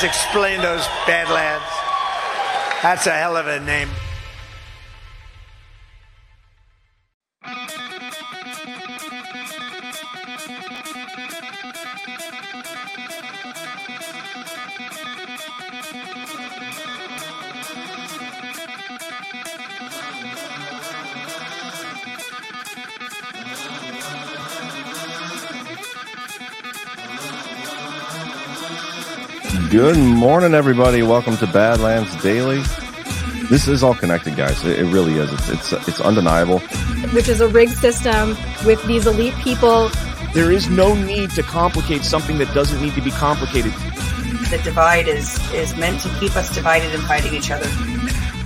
Badlands, explain those Badlands. That's a hell of a name. Good morning, everybody. Welcome to Badlands Daily. This is all connected, guys. It really is. It's undeniable. Which is a rigged system with these elite people. There is no need to complicate something that doesn't need to be complicated. The divide is meant to keep us divided and fighting each other.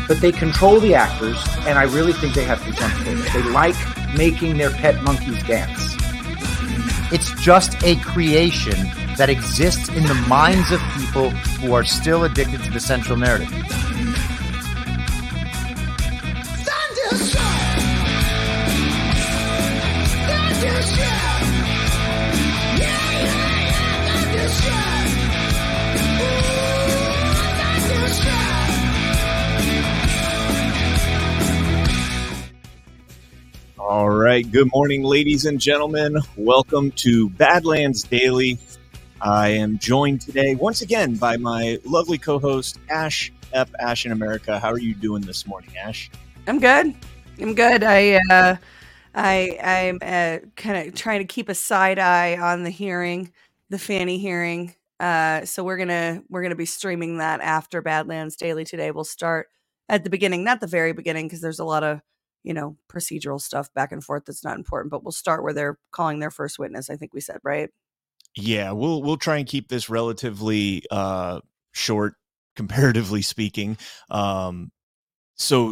But they control the actors, and I really think they have contempt for it. They like making their pet monkeys dance. It's just a creation that exists in the minds of people who are still addicted to the central narrative. All right. Good morning, ladies and gentlemen. Welcome to Badlands Daily. I am joined today once again by my lovely co-host, Ash F. Ash in America. How are you doing this morning, Ash? I'm good. I'm kind of trying to keep a side eye on the Fannie hearing. So we're gonna be streaming that after Badlands Daily today. We'll start at the beginning, not the very beginning, because there's a lot of procedural stuff back and forth that's not important. But we'll start where they're calling their first witness. I think we said right. Yeah, we'll try and keep this relatively short, comparatively speaking, so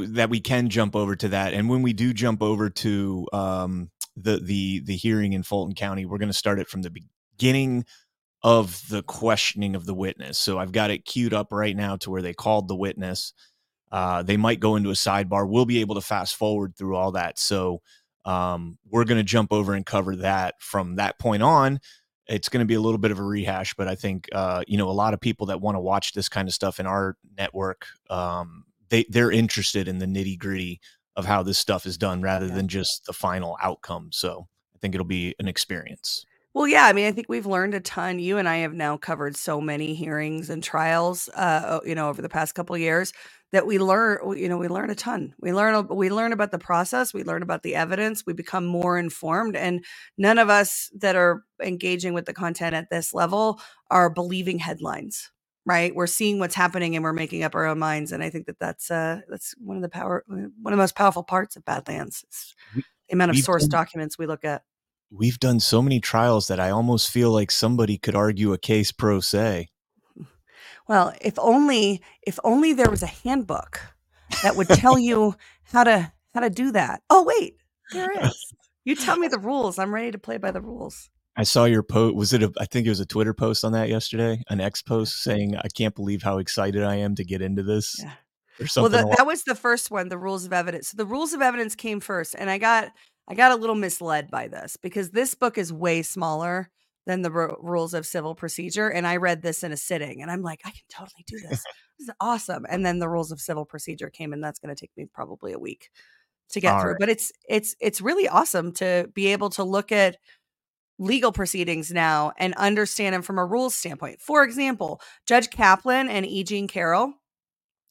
that we can jump over to that. And when we do jump over to the hearing in Fulton County, we're going to start it from the beginning of the questioning of the witness. So I've got it queued up right now to where they called the witness. They might go into a sidebar. We'll be able to fast forward through all that. So we're going to jump over and cover that from that point on. It's going to be a little bit of a rehash, but I think, a lot of people that want to watch this kind of stuff in our network, they're interested in the nitty gritty of how this stuff is done rather than just the final outcome. So I think it'll be an experience. Well, yeah, I mean, I think we've learned a ton. You and I have now covered so many hearings and trials, over the past couple of years that we learn a ton. We learn about the process. We learn about the evidence. We become more informed. And none of us that are engaging with the content at this level are believing headlines, right? We're seeing what's happening and we're making up our own minds. And I think that's one of the most powerful parts of Badlands. It's the amount of source documents we look at. We've done so many trials that I almost feel like somebody could argue a case pro se. Well, if only there was a handbook that would tell you how to do that. Oh, wait, there is. You tell me the rules. I'm ready to play by the rules. I saw your post. Was it I think it was a Twitter post on that yesterday, an X post saying, I can't believe how excited I am to get into this. Yeah. Or something. Well, that was the first one, the rules of evidence. So the rules of evidence came first. And I got a little misled by this because this book is way smaller than the rules of civil procedure. And I read this in a sitting and I'm like, I can totally do this. This is awesome. And then the rules of civil procedure came and that's going to take me probably a week to get through. Right. But it's really awesome to be able to look at legal proceedings now and understand them from a rules standpoint. For example, Judge Kaplan and E. Jean Carroll,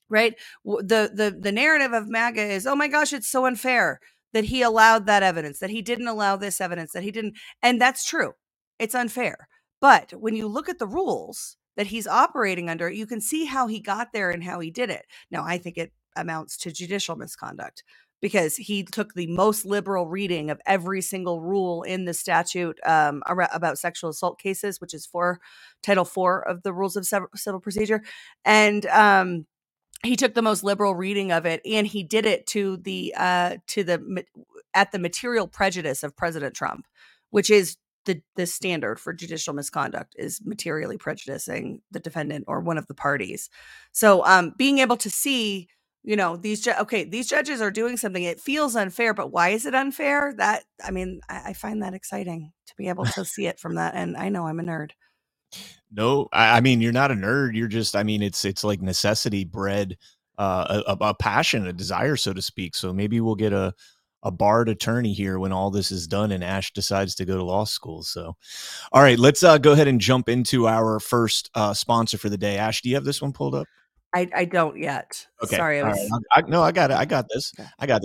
right? The narrative of MAGA is, oh my gosh, it's so unfair that he allowed that evidence, that he didn't allow this evidence, that he didn't. And that's true. It's unfair. But when you look at the rules that he's operating under, you can see how he got there and how he did it. Now, I think it amounts to judicial misconduct because he took the most liberal reading of every single rule in the statute about sexual assault cases, which is Title IV of the Rules of Civil Procedure. And he took the most liberal reading of it, and he did it at the material prejudice of President Trump, which is the standard for judicial misconduct, is materially prejudicing the defendant or one of the parties. So being able to see, these judges are doing something. It feels unfair, but why is it unfair? That I find that exciting to be able to see it from that. And I know I'm a nerd. No, I mean, you're not a nerd. You're just, I mean, it's like necessity bred a passion, a desire, so to speak. So maybe we'll get a barred attorney here when all this is done and Ash decides to go to law school. So, all right, let's go ahead and jump into our first sponsor for the day. Ash, do you have this one pulled up? I don't yet. Okay. Sorry. I got this.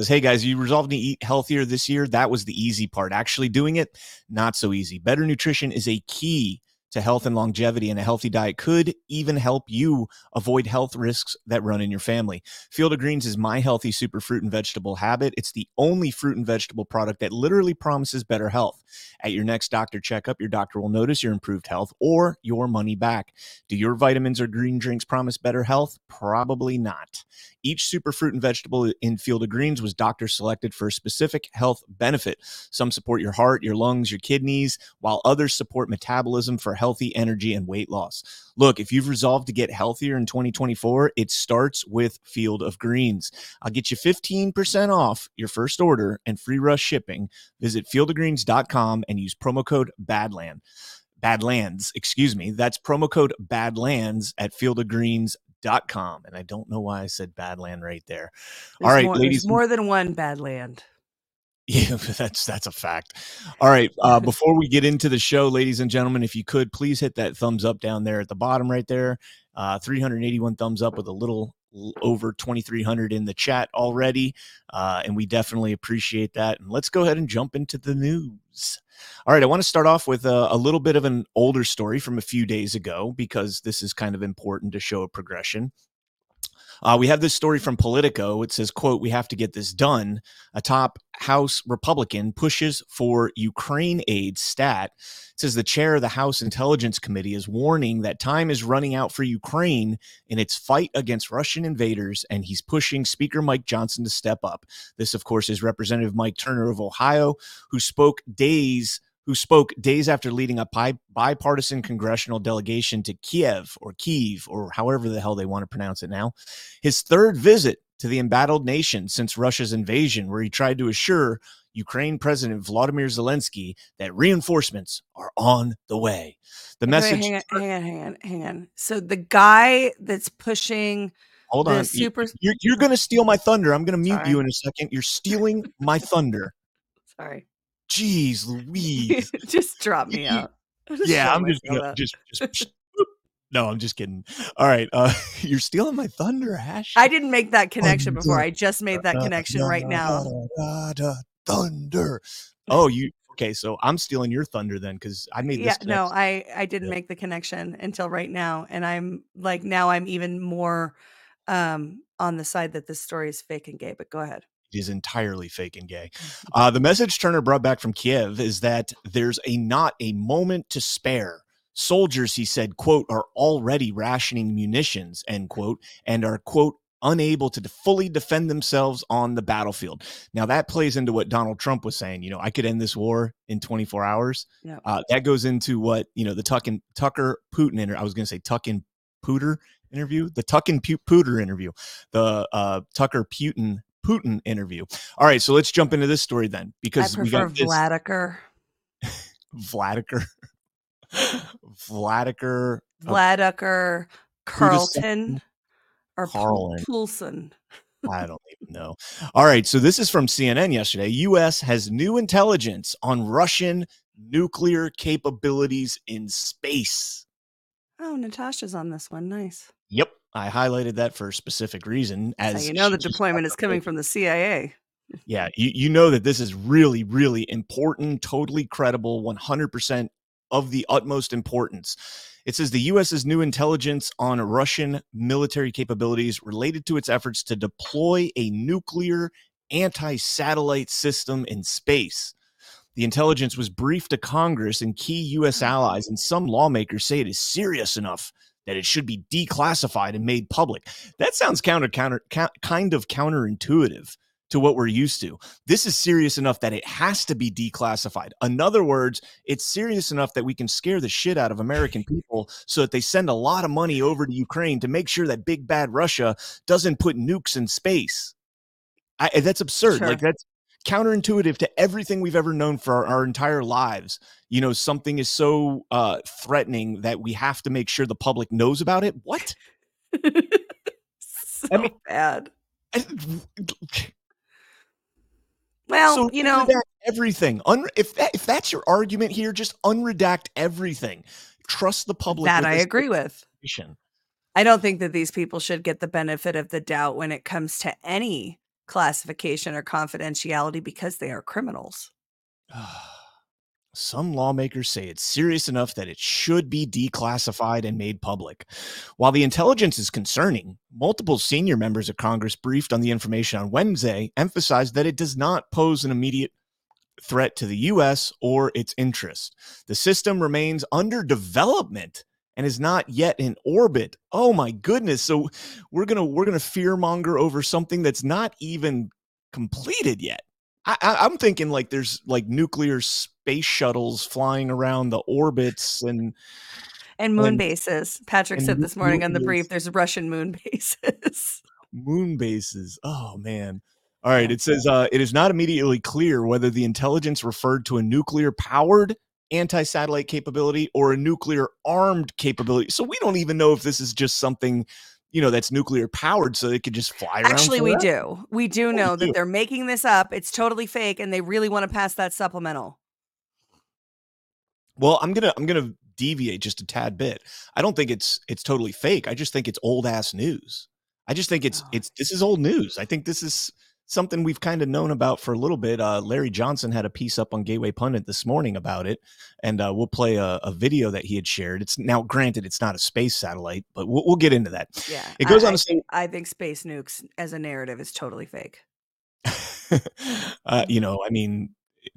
Hey guys, you resolved to eat healthier this year. That was the easy part. Actually doing it, not so easy. Better nutrition is a key to health and longevity, and a healthy diet could even help you avoid health risks that run in your family. Field of Greens is my healthy super fruit and vegetable habit. It's the only fruit and vegetable product that literally promises better health. At your next doctor checkup, your doctor will notice your improved health or your money back. Do your vitamins or green drinks promise better health? Probably not. Each super fruit and vegetable in Field of Greens was doctor selected for a specific health benefit. Some support your heart, your lungs, your kidneys, while others support metabolism for healthy energy and weight loss. Look, if you've resolved to get healthier in 2024, it starts with Field of Greens. I'll get you 15% off your first order and free rush shipping. Visit fieldofgreens.com and use promo code Badlands. Excuse me. That's promo code Badlands at fieldofgreens.com. And I don't know why I said Badland right there. All right, ladies. There's more than one Badland. Yeah, that's a fact. All right. Before we get into the show, ladies and gentlemen, if you could, please hit that thumbs up down there at the bottom right there. 381 thumbs up with a little over 2,300 in the chat already. And we definitely appreciate that. And let's go ahead and jump into the news. All right. I want to start off with a little bit of an older story from a few days ago, because this is kind of important to show a progression. We have this story from Politico. It says, quote, "We have to get this done. A top House Republican pushes for Ukraine aid stat." It says the chair of the House Intelligence Committee is warning that time is running out for Ukraine in its fight against Russian invaders, and he's pushing Speaker Mike Johnson to step up. This, of course, is Representative Mike Turner of Ohio, who spoke days after leading a bipartisan congressional delegation to Kiev, or however the hell they want to pronounce it now, his third visit to the embattled nation since Russia's invasion, where he tried to assure Ukraine President Vladimir Zelensky that reinforcements are on the way. The message. Hang on. So the guy that's pushing. Hold on. You're going to steal my thunder. I'm going to mute you in a second. You're stealing my thunder. Sorry. Jeez Louise. Just drop me out. Yeah, I'm just no, I'm just kidding. All right. You're stealing my thunder, Ash. I didn't make that connection thunder. Before. I just made that connection right now. Thunder. Oh, you okay, so I'm stealing your thunder then, because I made this connection. No, I didn't make the connection until right now. And I'm like, now I'm even more on the side that this story is fake and gay, but go ahead. Is entirely fake and gay. The message Turner brought back from Kiev is that there's not a moment to spare. Soldiers, he said, quote, "are already rationing munitions," end quote, and are, quote, "unable to fully defend themselves on the battlefield." Now that plays into what Donald Trump was saying, you know, I could end this war in 24 hours. Yeah. That goes into what, you know, the Tucker Putin interview. All right, so let's jump into this story then, because we got this. Vladimir Carlton or Poulson. I don't even know. All right, so this is from CNN yesterday. U.S. has new intelligence on Russian nuclear capabilities in space. Oh, Natasha's on this one. Nice. Yep. I highlighted that for a specific reason. As so you know, the deployment is coming from the CIA. Yeah, you know that this is really, really important, totally credible, 100% of the utmost importance. It says the U.S.'s new intelligence on Russian military capabilities related to its efforts to deploy a nuclear anti-satellite system in space. The intelligence was briefed to Congress and key U.S. allies, and some lawmakers say it is serious enough that it should be declassified and made public. That sounds kind of counterintuitive to what we're used to. This is serious enough that it has to be declassified. In other words, it's serious enough that we can scare the shit out of American people so that they send a lot of money over to Ukraine to make sure that big bad Russia doesn't put nukes in space. That's absurd. Sure. Like that's counterintuitive to everything we've ever known for our entire lives. You know, something is so threatening that we have to make sure the public knows about it. What? So bad. Well, you know, everything. If that's your argument here, just unredact everything. Trust the public. That I agree with. I don't think that these people should get the benefit of the doubt when it comes to any classification or confidentiality because they are criminals. Some lawmakers say it's serious enough that it should be declassified and made public. While the intelligence is concerning, multiple senior members of Congress briefed on the information on Wednesday emphasized that it does not pose an immediate threat to the U.S. or its interests. The system remains under development and is not yet in orbit. Oh my goodness. So we're gonna fearmonger over something that's not even completed yet. I'm thinking like there's like nuclear space shuttles flying around the orbits and moon bases. Patrick said this morning on the brief, there's Russian moon bases. Moon bases. Oh, man. All right. It says it is not immediately clear whether the intelligence referred to a nuclear powered anti-satellite capability or a nuclear armed capability. So we don't even know if this is just something, you know, that's nuclear powered, so they could just fly around. Actually, we do know that they're making this up. It's totally fake, and they really want to pass that supplemental. Well, I'm gonna deviate just a tad bit. I don't think it's totally fake. I just think it's old ass news. I just think this is old news. I think this is something we've kind of known about for a little bit. Larry Johnson had a piece up on Gateway Pundit this morning about it, and we'll play a video that he had shared. It's now, granted, it's not a space satellite, but we'll get into that. Yeah, it goes on to say, I think space nukes as a narrative is totally fake. You know, I mean,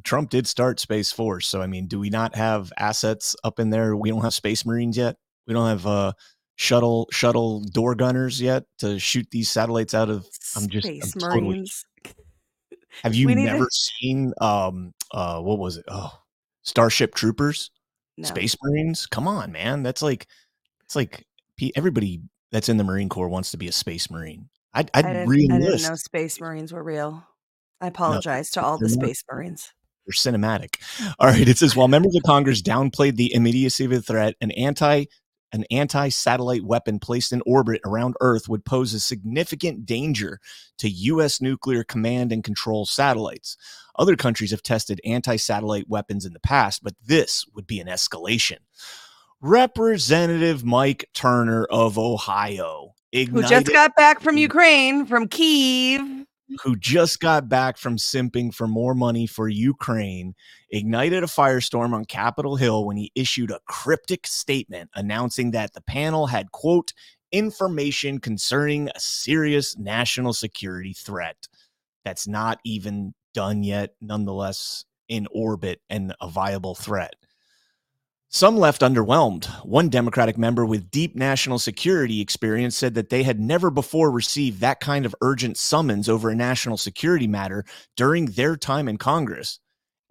Trump did start Space Force, so I mean, do we not have assets up in there? We don't have Space Marines yet. We don't have shuttle door gunners yet to shoot these satellites out of Space Marines. Totally, have you never seen what was it? Oh, Starship Troopers? No. Space Marines? Come on, man. That's like, it's like everybody that's in the Marine Corps wants to be a Space Marine. I didn't know Space Marines were real. I apologize to all the Space Marines. They're cinematic. All right. It says, while members of Congress downplayed the immediacy of the threat, an anti-satellite weapon placed in orbit around Earth would pose a significant danger to U.S. nuclear command and control satellites. Other countries have tested anti-satellite weapons in the past, but this would be an escalation. Representative Mike Turner of Ohio, who just got back from Ukraine, from Kyiv, who just got back from simping for more money for Ukraine, ignited a firestorm on Capitol Hill when he issued a cryptic statement announcing that the panel had, quote, information concerning a serious national security threat that's not even done yet, nonetheless in orbit and a viable threat. Some left underwhelmed. One Democratic member with deep national security experience said that they had never before received that kind of urgent summons over a national security matter during their time in Congress,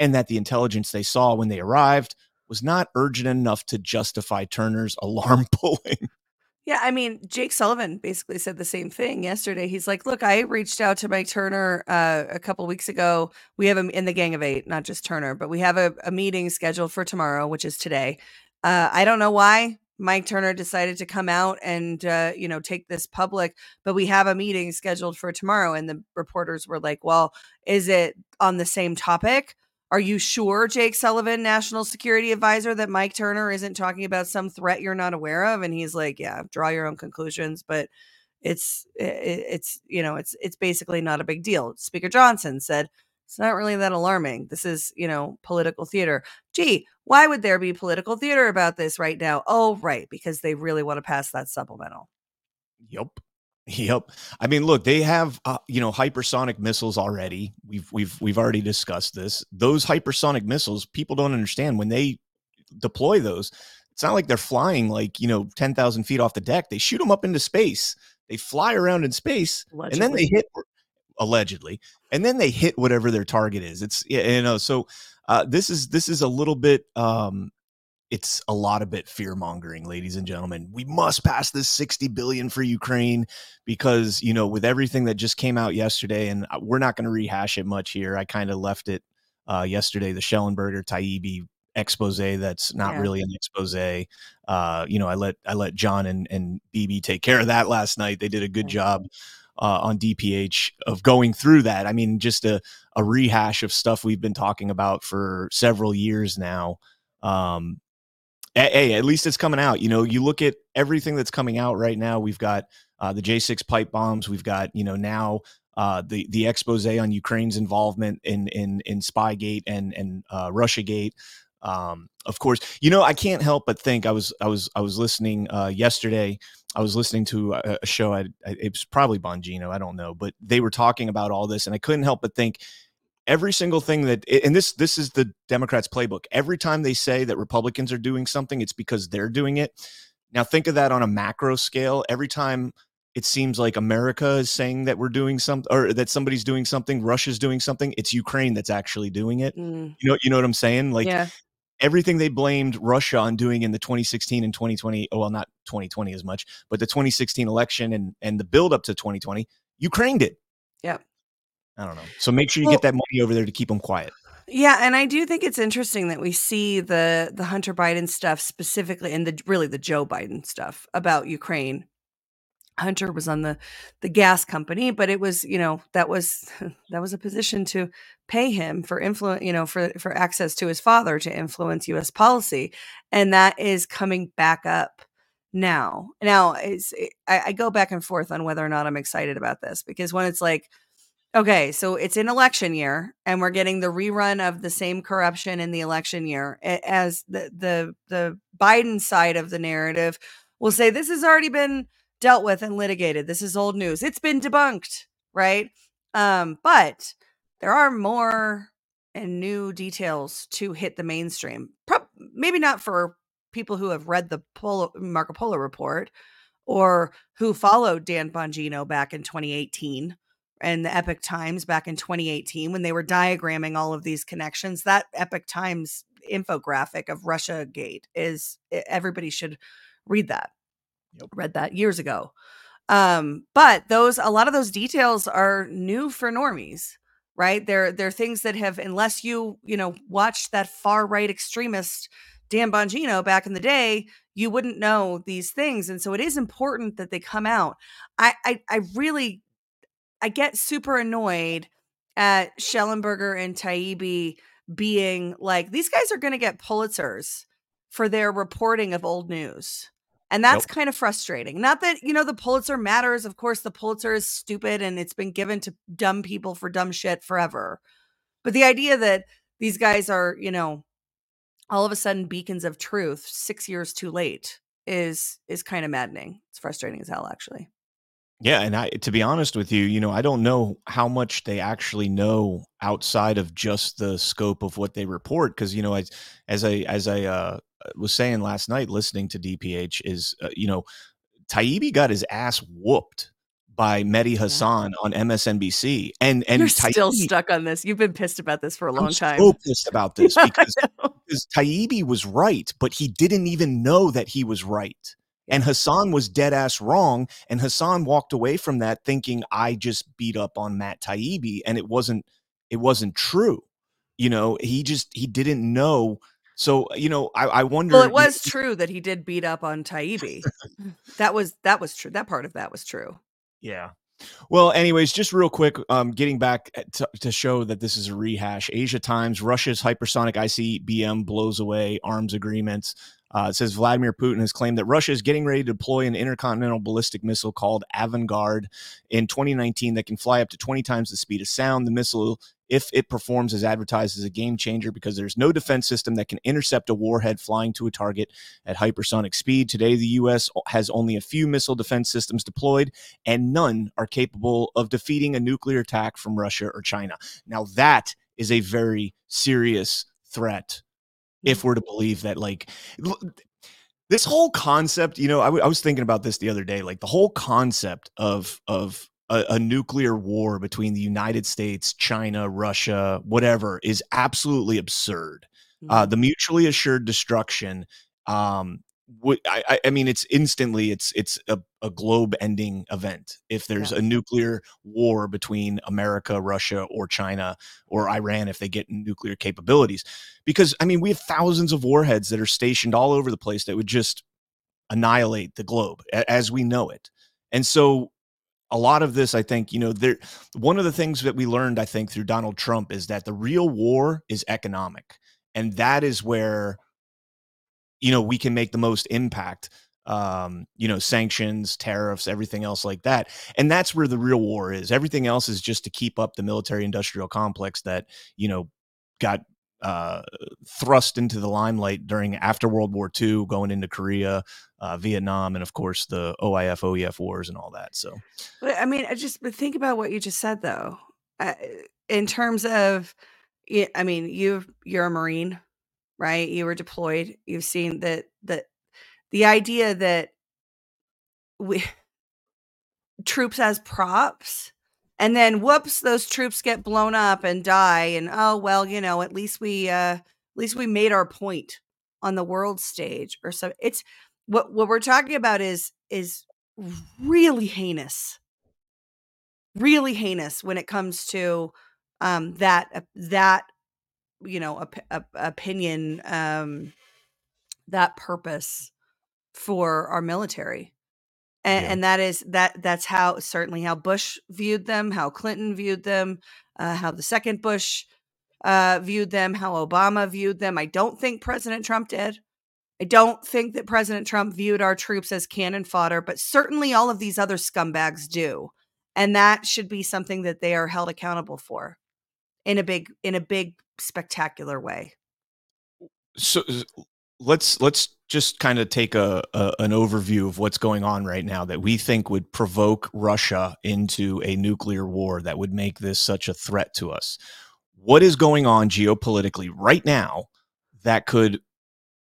and that the intelligence they saw when they arrived was not urgent enough to justify Turner's alarm pulling. Yeah, I mean, Jake Sullivan basically said the same thing yesterday. He's like, look, I reached out to Mike Turner a couple weeks ago. We have him in the Gang of Eight, not just Turner, but we have a meeting scheduled for tomorrow, which is today. I don't know why Mike Turner decided to come out and, take this public, but we have a meeting scheduled for tomorrow. And the reporters were like, well, is it on the same topic? Are you sure, Jake Sullivan, national security advisor, that Mike Turner isn't talking about some threat you're not aware of? And he's like, yeah, draw your own conclusions. But it's basically not a big deal. Speaker Johnson said, it's not really that alarming. This is, political theater. Gee, why would there be political theater about this right now? Oh, right. Because they really want to pass that supplemental. Yep. I mean, look, they have, hypersonic missiles already. We've already discussed this. Those hypersonic missiles, people don't understand when they deploy those. It's not like they're flying 10,000 feet off the deck. They shoot them up into space. They fly around in space, allegedly. And then they hit whatever their target is. This is a little bit It's a lot of bit fear-mongering, ladies and gentlemen. We must pass this $60 billion for Ukraine because, you know, with everything that just came out yesterday, and we're not going to rehash it much here. I kind of left it yesterday, the Schellenberger, Taibbi expose that's not really an expose. You know, I let John and BB take care of that last night. They did a good job on DPH of going through that. I mean, just a rehash of stuff we've been talking about for several years now. Hey, at least it's coming out. You know, you look at everything that's coming out right now. We've got the J6 pipe bombs. We've got, you know, now the expose on Ukraine's involvement in Spygate and Russiagate. Of course, you know, I can't help but think I was listening yesterday. I was listening to a show. It was probably Bongino. I don't know, but they were talking about all this, and I couldn't help but think. Every single thing that, and this is the Democrats' playbook. Every time they say that Republicans are doing something, it's because they're doing it. Now think of that on a macro scale. Every time it seems like America is saying that we're doing something, or that somebody's doing something, Russia's doing something, it's Ukraine that's actually doing it. Mm. You know what I'm saying? Like everything they blamed Russia on doing in the 2016 and 2020, well, not 2020 as much, but the 2016 election and the build up to 2020, Ukraine did. Yeah. I don't know. So make sure you get that money over there to keep them quiet. Yeah. And I do think it's interesting that we see the Hunter Biden stuff specifically, and really the Joe Biden stuff about Ukraine. Hunter was on the gas company, but it was, you know, that was a position to pay him for influence, you know, for access to his father to influence U.S. policy. And that is coming back up. Now I go back and forth on whether or not I'm excited about this, because when it's like, okay, so it's in election year, and we're getting the rerun of the same corruption in the election year, as the Biden side of the narrative will say, this has already been dealt with and litigated. This is old news. It's been debunked, right? But there are more and new details to hit the mainstream. Maybe not for people who have read the Marco Polo report or who followed Dan Bongino back in 2018. And the Epoch Times back in 2018, when they were diagramming all of these connections. That Epoch Times infographic of Russiagate is, everybody should read that. Yep. Read that years ago. But a lot of those details are new for normies, right? They're things that have, unless you watched that far right extremist Dan Bongino back in the day, you wouldn't know these things. And so it is important that they come out. I get super annoyed at Schellenberger and Taibbi being like, these guys are going to get Pulitzers for their reporting of old news. And that's kind of frustrating. Not that, the Pulitzer matters. Of course, the Pulitzer is stupid and it's been given to dumb people for dumb shit forever. But the idea that these guys are, all of a sudden beacons of truth 6 years too late is kind of maddening. It's frustrating as hell, actually. Yeah. And to be honest with you, I don't know how much they actually know outside of just the scope of what they report. Cause, as I was saying last night, listening to DPH is, Taibbi got his ass whooped by Mehdi Hassan on MSNBC. And you're still stuck on this. You've been pissed about this for a long time. I'm so pissed about this because Taibbi was right, but he didn't even know that he was right. And Hassan was dead ass wrong. And Hassan walked away from that thinking, I just beat up on Matt Taibbi. And it wasn't true. He didn't know. So, I wonder. Well, it was true that he did beat up on Taibbi. That was true. That part of that was true. Yeah. Well, anyways, just real quick, getting back to show that this is a rehash. Asia Times, Russia's hypersonic ICBM blows away arms agreements. It says Vladimir Putin has claimed that Russia is getting ready to deploy an intercontinental ballistic missile called Avangard in 2019 that can fly up to 20 times the speed of sound. The missile, if it performs as advertised, is a game changer because there's no defense system that can intercept a warhead flying to a target at hypersonic speed. Today, the U.S. has only a few missile defense systems deployed, and none are capable of defeating a nuclear attack from Russia or China. Now, that is a very serious threat. If we're to believe that, like, this whole concept, I was thinking about this the other day, like the whole concept of a nuclear war between the United States, China, Russia, whatever, is absolutely absurd. The mutually assured destruction. I mean, it's instantly it's a globe ending event. If there's a nuclear war between America, Russia, or China or Iran, if they get nuclear capabilities, because, I mean, we have thousands of warheads that are stationed all over the place that would just annihilate the globe as we know it. And so a lot of this, I think, you know, there, one of the things that we learned, I think, through Donald Trump is that the real war is economic. And that is where, you know, we can make the most impact, you know, sanctions, tariffs, everything else like that. And that's where the real war is. Everything else is just to keep up the military industrial complex that, you know, got thrust into the limelight during after World War II, going into Korea, Vietnam, and of course the OIF, OEF wars and all that. So, I mean, I just think about what you just said, though, in terms of, I mean, you're a Marine. Right. You were deployed. You've seen that the idea that we troops as props, and then whoops, those troops get blown up and die. And, oh, well, you know, at least we made our point on the world stage or so. It's what we're talking about is really heinous when it comes to that you know, opinion, that purpose for our military. And, and that's how, certainly how Bush viewed them, how Clinton viewed them, how the second Bush, viewed them, how Obama viewed them. I don't think President Trump did. I don't think that President Trump viewed our troops as cannon fodder, but certainly all of these other scumbags do. And that should be something that they are held accountable for in a big, spectacular way. So let's just kind of take an overview of what's going on right now that we think would provoke Russia into a nuclear war that would make this such a threat to us. What is going on geopolitically right now that could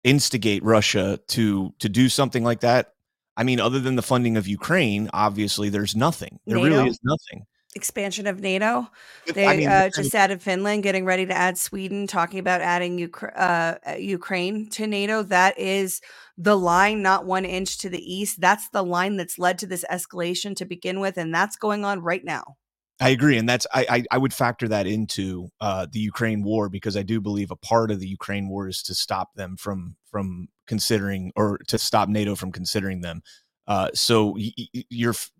instigate Russia to do something like that? I mean, other than the funding of Ukraine, obviously there's nothing. There really is nothing. Expansion of NATO. They just added Finland, getting ready to add Sweden, talking about adding Ukraine to NATO. That is the line, not one inch to the east. That's the line that's led to this escalation to begin with. And that's going on right now. I agree. And that's I would factor that into the Ukraine war, because I do believe a part of the Ukraine war is to stop them from considering, or to stop NATO from considering them. So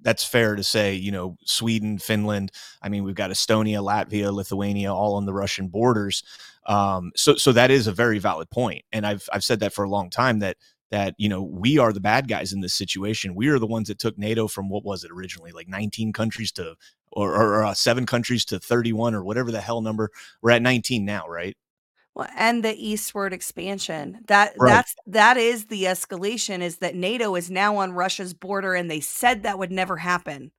that's fair to say, you know, Sweden, Finland, I mean, we've got Estonia, Latvia, Lithuania, all on the Russian borders. So that is a very valid point. And I've said that for a long time that, you know, we are the bad guys in this situation. We are the ones that took NATO from, what was it originally, like 19 countries to, or 7 countries to 31, or whatever the hell number. We're at 19 now, right? Well, and the eastward expansion, that is the escalation, is that NATO is now on Russia's border, and they said that would never happen.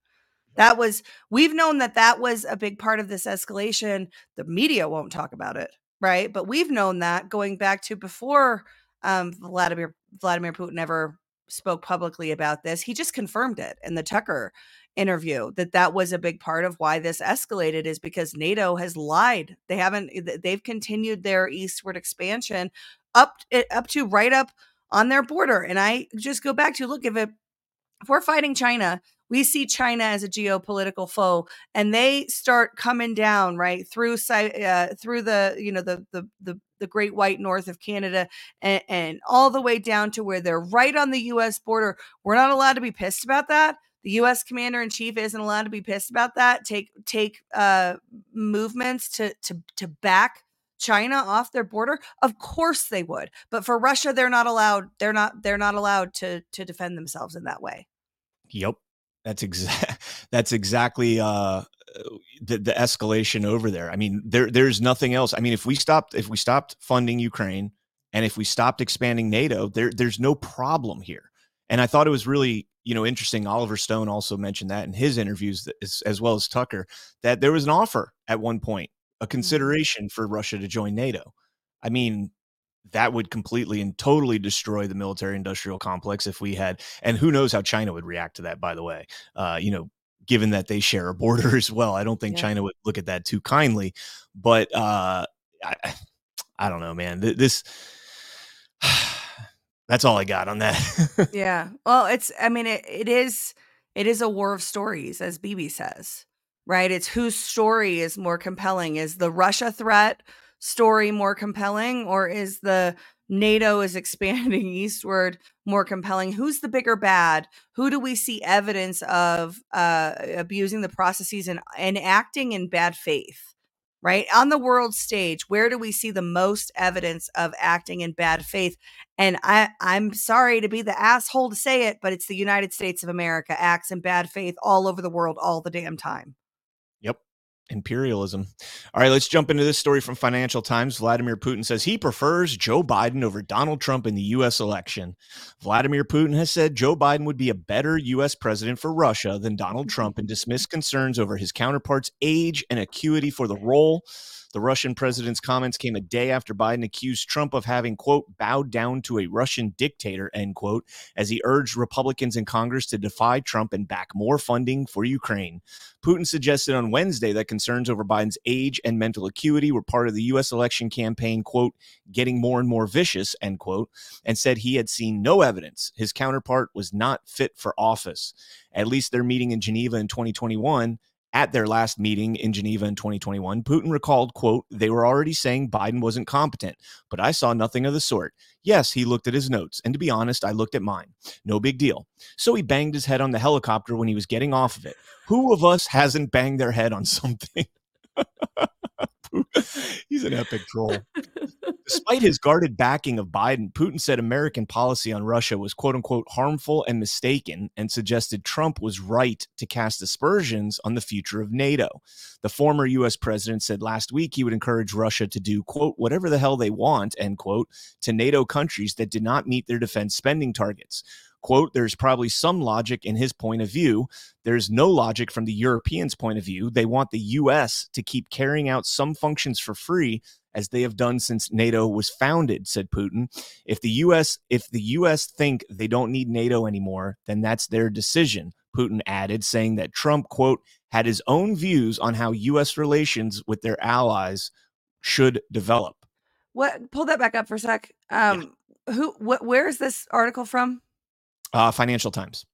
We've known that was a big part of this escalation. The media won't talk about it, right? But we've known that going back to before Vladimir Putin ever spoke publicly about this. He just confirmed it in the Tucker interview that was a big part of why this escalated, is because NATO has lied. They've continued their eastward expansion up to right up on their border. And I just go back to, look, if we're fighting China, we see China as a geopolitical foe, and they start coming down right through the, you know, the Great White North of Canada and all the way down to where they're right on the U.S. border. We're not allowed to be pissed about that. The U.S. commander in chief isn't allowed to be pissed about that. Take movements to back China off their border. Of course they would, but for Russia, they're not allowed. They're not allowed to defend themselves in that way. Yep, that's exactly the escalation over there. I mean, there's nothing else. I mean, if we stopped funding Ukraine, and if we stopped expanding NATO, there's no problem here. And I thought it was really, you know, interesting. Oliver Stone also mentioned that in his interviews, as well as Tucker, that there was an offer at one point, a consideration for Russia to join NATO. I mean, that would completely and totally destroy the military industrial complex if we had. And who knows how China would react to that, by the way, you know, given that they share a border as well. I don't think China would look at that too kindly. But I don't know, man. This that's all I got on that. Yeah. Well, it is a war of stories, as Bibi says, right? It's whose story is more compelling. Is the Russia threat story more compelling, or is the NATO is expanding eastward more compelling? Who's the bigger bad? Who do we see evidence of abusing the processes and acting in bad faith, right? On the world stage, where do we see the most evidence of acting in bad faith? And I'm sorry to be the asshole to say it, but it's the United States of America acts in bad faith all over the world all the damn time. Imperialism. All right, let's jump into this story from Financial Times. Vladimir Putin says he prefers Joe Biden over Donald Trump in the U.S. election. Vladimir Putin has said Joe Biden would be a better U.S. president for Russia than Donald Trump and dismissed concerns over his counterpart's age and acuity for the role. The Russian president's comments came a day after Biden accused Trump of having, quote, bowed down to a Russian dictator, end quote, as he urged Republicans in Congress to defy Trump and back more funding for Ukraine. Putin suggested on Wednesday that concerns over Biden's age and mental acuity were part of the U.S. election campaign, quote, getting more and more vicious, end quote, and said he had seen no evidence his counterpart was not fit for office. At least their meeting in Geneva in 2021. At their last meeting in Geneva in 2021, Putin recalled, quote, they were already saying Biden wasn't competent, but I saw nothing of the sort. Yes, he looked at his notes. And to be honest, I looked at mine. No big deal. So he banged his head on the helicopter when he was getting off of it. Who of us hasn't banged their head on something? He's an epic troll. Despite his guarded backing of Biden, Putin said American policy on Russia was, quote unquote, harmful and mistaken, and suggested Trump was right to cast aspersions on the future of NATO. The former U.S. president said last week he would encourage Russia to do, quote, whatever the hell they want, end quote, to NATO countries that did not meet their defense spending targets. Quote, there's probably some logic in his point of view. There's no logic from the Europeans' point of view. They want the U.S. to keep carrying out some functions for free, as they have done since NATO was founded, said Putin. If the U.S. think they don't need NATO anymore, then that's their decision, Putin added, saying that Trump, quote, had his own views on how U.S. relations with their allies should develop. What? Pull that back up for a sec. Yeah. Where is this article from? Financial Times.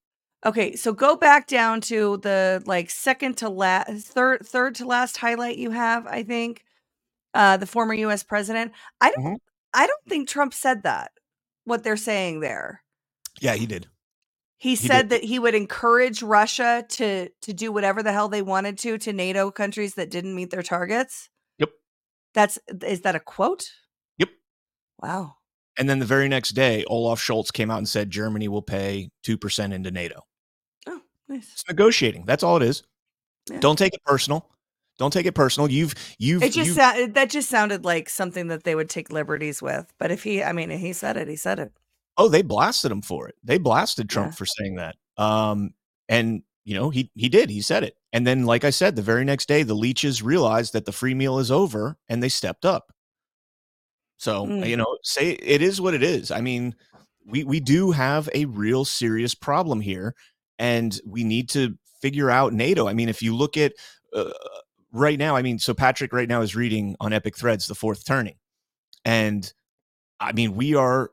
Okay, so go back down to the third to last highlight you have, I think. The former U.S. president. I don't think Trump said that. What they're saying there. Yeah, he did. He said that he would encourage Russia to do whatever the hell they wanted to NATO countries that didn't meet their targets. Yep. Is that a quote? Yep. Wow. And then the very next day, Olaf Scholz came out and said Germany will pay 2% into NATO. Oh, nice. It's negotiating. That's all it is. Yeah. Don't take it personal. That just sounded like something that they would take liberties with. But he said it. He said it. Oh, they blasted him for it. They blasted Trump for saying that. And he did. He said it. And then, like I said, the very next day, the leeches realized that the free meal is over, and they stepped up. So, say it is what it is. I mean, we do have a real serious problem here, and we need to figure out NATO. I mean, if you look at right now, so Patrick right now is reading on Epic Threads, The Fourth Turning. And I mean, we are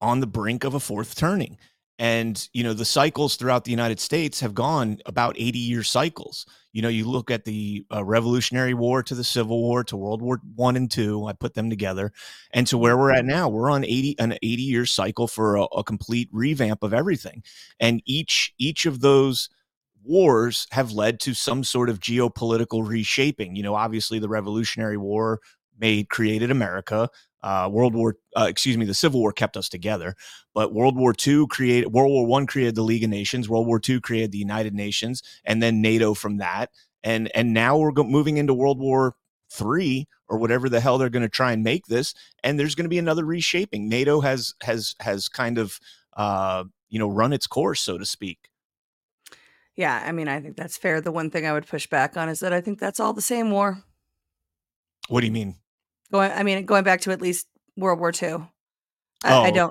on the brink of a fourth turning. And, the cycles throughout the United States have gone about 80-year cycles. You look at the Revolutionary War to the Civil War to World War I and II. I put them together, and to where we're at now. We're on an 80-year cycle for a complete revamp of everything. And each of those wars have led to some sort of geopolitical reshaping. Obviously, the Revolutionary War created America. The Civil War kept us together, but World War I created the League of Nations, World War II created the United Nations, and then NATO from that. And now we're moving into World War III, or whatever the hell they're going to try and make this. And there's going to be another reshaping. NATO has kind of, run its course, so to speak. Yeah. I think that's fair. The one thing I would push back on is that I think that's all the same war. What do you mean? Going back to at least World War II, I don't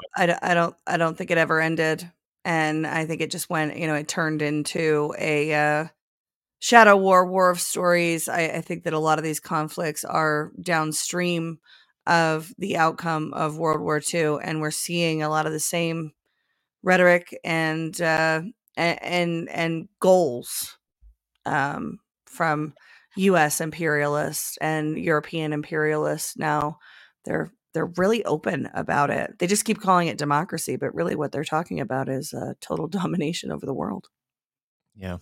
think it ever ended, and I think it just went. It turned into a shadow war of stories. I think that a lot of these conflicts are downstream of the outcome of World War II. And we're seeing a lot of the same rhetoric and goals from U.S. imperialists and European imperialists. Now they're really open about it. They just keep calling it democracy, but really what they're talking about is total domination over the world. Yeah.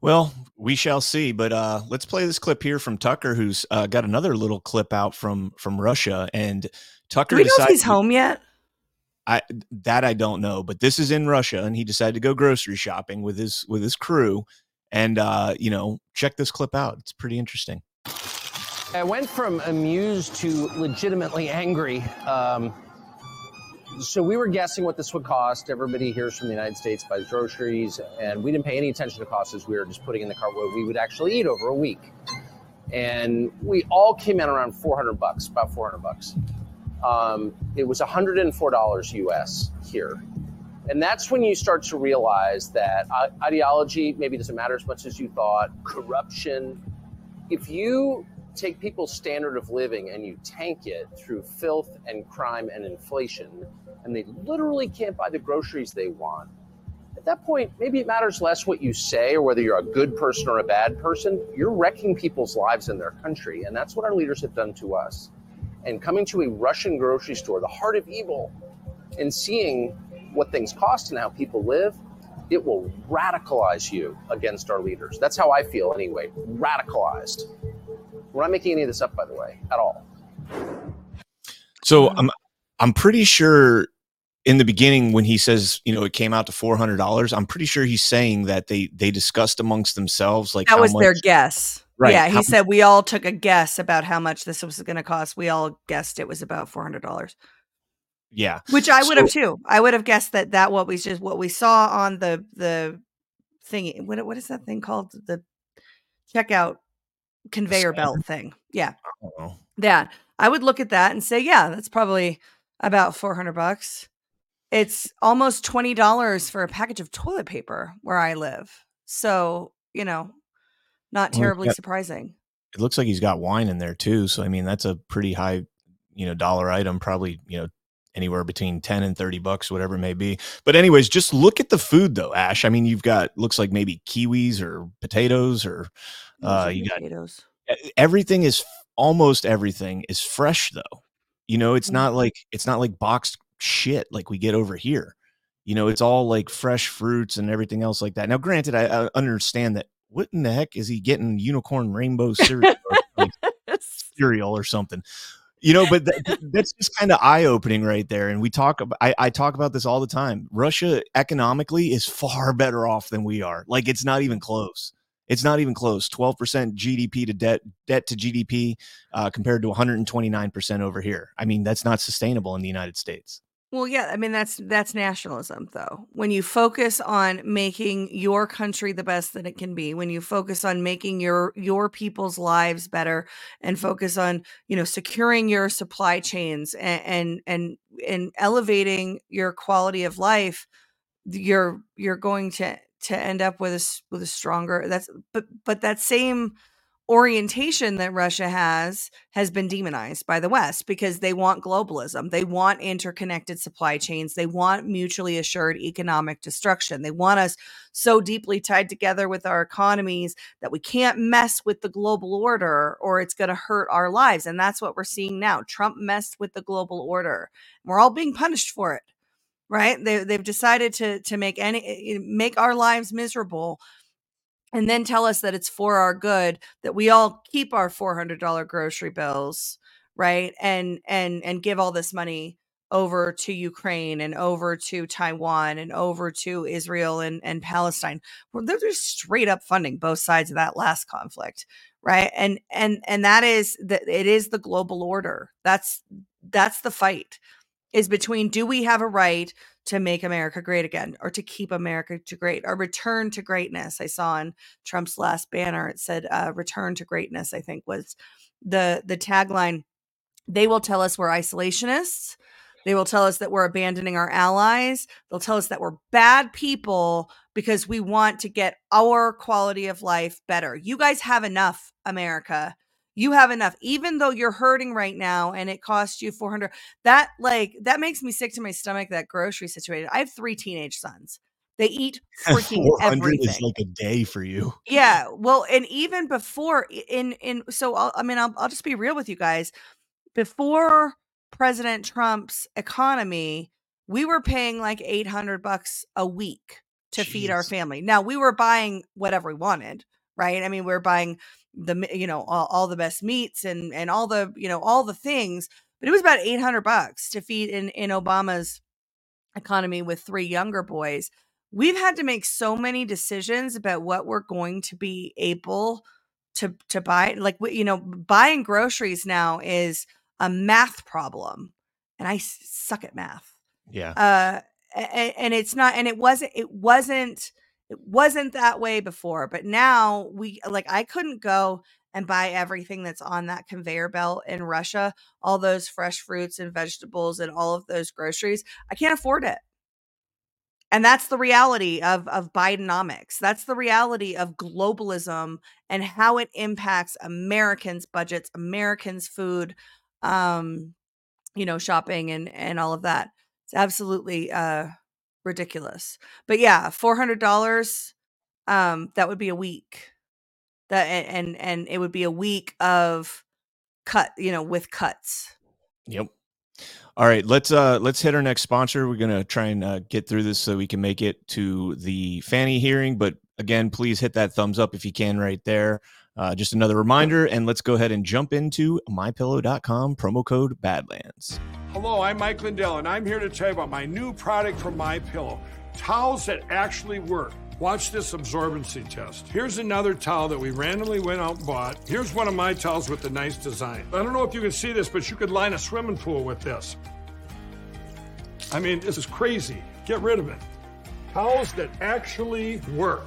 Well, we shall see, but let's play this clip here from Tucker, who's got another little clip out from Russia. And Tucker, do we know if he's home yet? I don't know, but this is in Russia, and he decided to go grocery shopping with his crew. And, check this clip out. It's pretty interesting. I went from amused to legitimately angry. So we were guessing what this would cost. Everybody here is from the United States, buys groceries, and we didn't pay any attention to costs as we were just putting in the cart what we would actually eat over a week. And we all came in around $400, about $400. It was $104 U.S. here. And that's when you start to realize that ideology maybe doesn't matter as much as you thought, corruption. If you take people's standard of living and you tank it through filth and crime and inflation, and they literally can't buy the groceries they want, at that point, maybe it matters less what you say or whether you're a good person or a bad person. You're wrecking people's lives in their country. And that's what our leaders have done to us. And coming to a Russian grocery store, the heart of evil, and seeing what things cost and how people live, it will radicalize you against our leaders. That's how I feel anyway, radicalized. We're not making any of this up, by the way, at all. So I'm pretty sure in the beginning when he says, it came out to $400, I'm pretty sure he's saying that they discussed amongst themselves. Like, that was their guess. Right. Yeah, he said we all took a guess about how much this was going to cost. We all guessed it was about $400. Yeah, which I would have too. I would have guessed that what we saw on the thing. What is that thing called? The checkout conveyor belt thing. Yeah, that I would look at that and say, yeah, that's probably about $400. It's almost $20 for a package of toilet paper where I live. So not terribly surprising. It looks like he's got wine in there too. So I mean, that's a pretty high, dollar item. Probably anywhere between 10 and $30, whatever it may be. But anyways, just look at the food though, Ash. I mean, you've got, looks like maybe kiwis or potatoes or you got potatoes. Almost everything is fresh though. It's not like boxed shit like we get over here. It's all like fresh fruits and everything else like that. Now, granted, I understand that. What in the heck is he getting unicorn rainbow cereal or cereal or something? But that's just kind of eye-opening right there. And we talk about, I talk about this all the time. Russia economically is far better off than we are. Like, it's not even close. 12% GDP to debt to GDP compared to 129% over here. I mean, that's not sustainable in the United States. Well, yeah, I mean, that's nationalism, though. When you focus on making your country the best that it can be, when you focus on making your people's lives better and focus on, securing your supply chains and elevating your quality of life, you're going to end up with a stronger. But that same orientation that Russia has been demonized by the West because they want globalism. They want interconnected supply chains. They want mutually assured economic destruction. They want us so deeply tied together with our economies that we can't mess with the global order or it's going to hurt our lives. And that's what we're seeing now. Trump messed with the global order. We're all being punished for it, right? They've decided to make our lives miserable and then tell us that it's for our good, that we all keep our $400 grocery bills, right? And give all this money over to Ukraine and over to Taiwan and over to Israel and Palestine. Well, they're just straight up funding both sides of that last conflict, right? And that is the global order. That's the fight, is between, do we have a right to make America great again, or to keep America to great, or return to greatness? I saw on Trump's last banner, it said return to greatness, I think was the tagline. They will tell us we're isolationists. They will tell us that we're abandoning our allies. They'll tell us that we're bad people because we want to get our quality of life better. You guys have enough, America. You have enough, even though you're hurting right now and it costs you $400. That makes me sick to my stomach, that grocery situation. I have 3 teenage sons. They eat freaking everything. $400 is like a day for you. Yeah. Well, and even before I'll just be real with you guys. Before President Trump's economy, we were paying like $800 a week to feed our family. Now, we were buying whatever we wanted, right? I mean, we were buying all the best meats and all the, all the things, but it was about $800 to feed in Obama's economy with 3 younger boys. We've had to make so many decisions about what we're going to be able to buy. Like, buying groceries now is a math problem, and I suck at math. Yeah. And it's not, and it wasn't that way before, but now I couldn't go and buy everything that's on that conveyor belt in Russia, all those fresh fruits and vegetables and all of those groceries. I can't afford it. And that's the reality of Bidenomics. That's the reality of globalism and how it impacts Americans' budgets, Americans' food, shopping and all of that. It's absolutely ridiculous. But yeah, $400, that would be a week. And it would be a week of with cuts. Yep. All right, let's hit our next sponsor. We're gonna try and get through this so we can make it to the Fannie hearing. But again, please hit that thumbs up if you can right there. Just another reminder, and let's go ahead and jump into MyPillow.com, promo code Badlands. Hello, I'm Mike Lindell, and I'm here to tell you about my new product from MyPillow, towels that actually work. Watch this absorbency test. Here's another towel that we randomly went out and bought. Here's one of my towels with the nice design. I don't know if you can see this, but you could line a swimming pool with this. I mean, this is crazy. Get rid of it. Towels that actually work.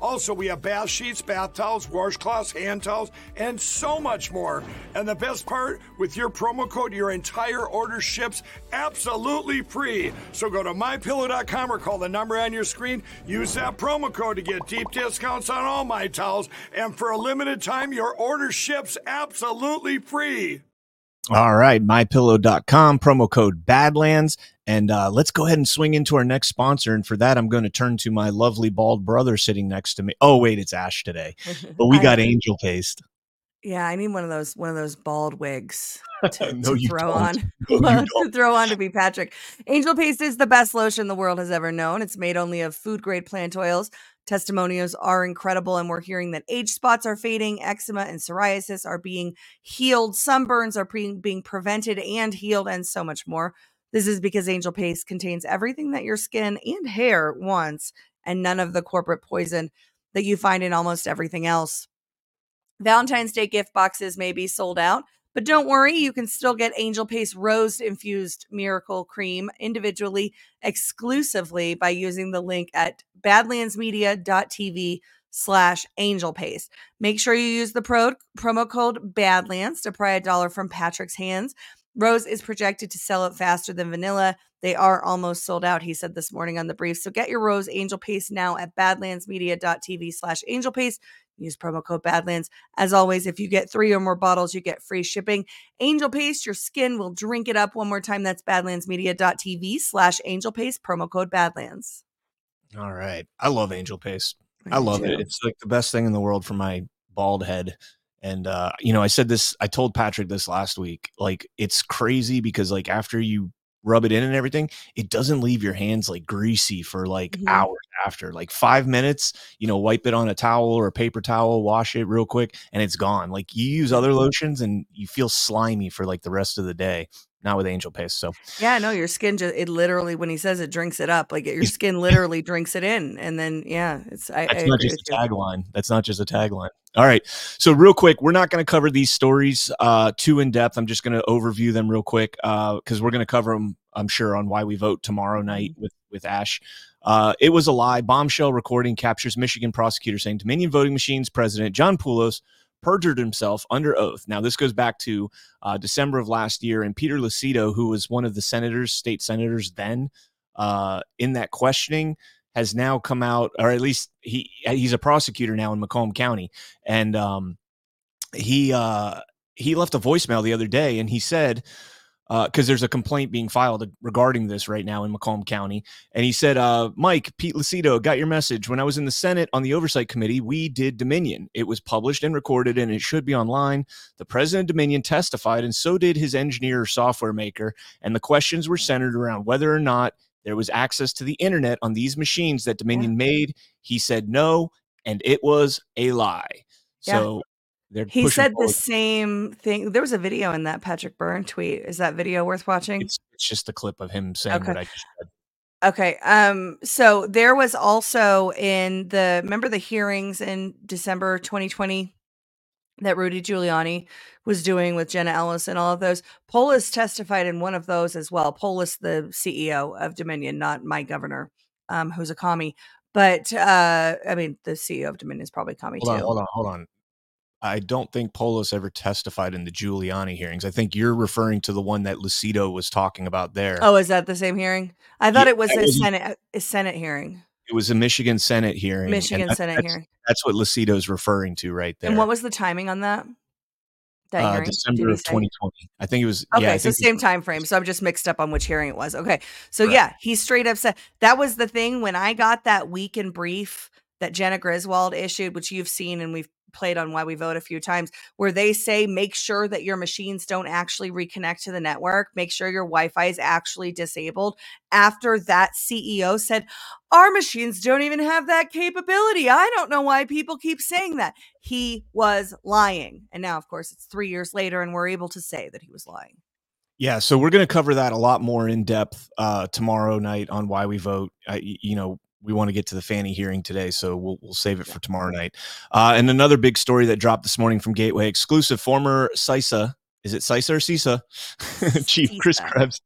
Also, we have bath sheets, bath towels, washcloths, hand towels, and so much more. And the best part, with your promo code, your entire order ships absolutely free. So go to MyPillow.com or call the number on your screen. Use that promo code to get deep discounts on all my towels. And for a limited time, your order ships absolutely free. All right, MyPillow.com, promo code Badlands. And let's go ahead and swing into our next sponsor. And for that, I'm going to turn to my lovely bald brother sitting next to me. Oh, wait, it's Ash today. But we got angel paste. Yeah, I need one of those bald wigs to throw on to be Patrick. Angel paste is the best lotion the world has ever known. It's made only of food-grade plant oils. Testimonials are incredible, and we're hearing that age spots are fading, eczema and psoriasis are being healed, sunburns are being prevented and healed, and so much more. This is because Angel Paste contains everything that your skin and hair wants, and none of the corporate poison that you find in almost everything else. Valentine's Day gift boxes may be sold out, but don't worry, you can still get Angel Paste Rose-Infused Miracle Cream individually, exclusively, by using the link at badlandsmedia.tv/Angel Paste. Make sure you use the promo code Badlands to pry $1 from Patrick's hands. Rose is projected to sell out faster than vanilla. They are almost sold out, he said this morning on The Brief. So get your Rose Angel Paste now at badlandsmedia.tv/Angel Paste. Use promo code Badlands. As always, if you get 3 or more bottles, you get free shipping. Angel Paste, your skin will drink it up. One more time, that's badlandsmedia.tv/Angel Paste, promo code Badlands. All right. I love Angel Paste. I love it. It's like the best thing in the world for my bald head. And, I told Patrick this last week, like, it's crazy because like after you rub it in and everything, it doesn't leave your hands like greasy for like hours after, like 5 minutes, wipe it on a towel or a paper towel, wash it real quick, and it's gone. Like you use other lotions and you feel slimy for like the rest of the day, not with Angel Paste. So yeah, no, your skin just, it literally, when he says it drinks it up, like your skin literally drinks it in. And then, yeah, That's not just a tagline. All right. So real quick, we're not going to cover these stories too in depth. I'm just going to overview them real quick because we're going to cover them, I'm sure, on Why We Vote tomorrow night with Ash. It was a lie. Bombshell recording captures Michigan prosecutor saying Dominion voting machines president John Poulos perjured himself under oath. Now, this goes back to December of last year, and Peter Lucido, who was one of the senators, state senators then, in that questioning, has now come out, or at least he's a prosecutor now in Macomb County, and he left a voicemail the other day, and he said, because there's a complaint being filed regarding this right now in Macomb County. And he said, Mike, Pete Lucido, got your message. When I was in the Senate on the Oversight Committee, we did Dominion. It was published and recorded, and it should be online. The president of Dominion testified, and so did his engineer or software maker. And the questions were centered around whether or not there was access to the internet on these machines that Dominion made. He said no, and it was a lie. Yeah. So he said forward. The same thing. There was a video in that Patrick Byrne tweet. Is that video worth watching? It's just a clip of him saying what I just said. Okay. So there was also in the, remember the hearings in December 2020 that Rudy Giuliani was doing with Jenna Ellis and all of those? Poulos testified in one of those as well. Poulos, the CEO of Dominion, not my governor, who's a commie. But, I mean, the CEO of Dominion is probably commie too. Hold on. I don't think Poulos ever testified in the Giuliani hearings. I think you're referring to the one that Lucido was talking about there. Oh, is that the same hearing? I thought it was a Senate hearing. It was a Michigan Senate hearing. That's what Lucido's referring to right there. And what was the timing on that? That December of 2020. I think it was. Okay, yeah, so same time frame. So I'm just mixed up on which hearing it was. Okay, so correct. Yeah, he straight up said that was the thing when I got that week in brief that Jenna Griswold issued, which you've seen and we've played on Why We Vote a few times, where they say make sure that your machines don't actually reconnect to the network, make sure your Wi-Fi is actually disabled. After that, CEO said, our machines don't even have that capability. I don't know why people keep saying that. He was lying. And now, of course, it's 3 years later and we're able to say that he was lying. Yeah, so we're going to cover that a lot more in depth tomorrow night on Why We Vote. We want to get to the Fannie hearing today, so we'll save it for tomorrow night. And another big story that dropped this morning from Gateway Exclusive, former CISA, is it CISA or CISA? Chief Chris Krebs.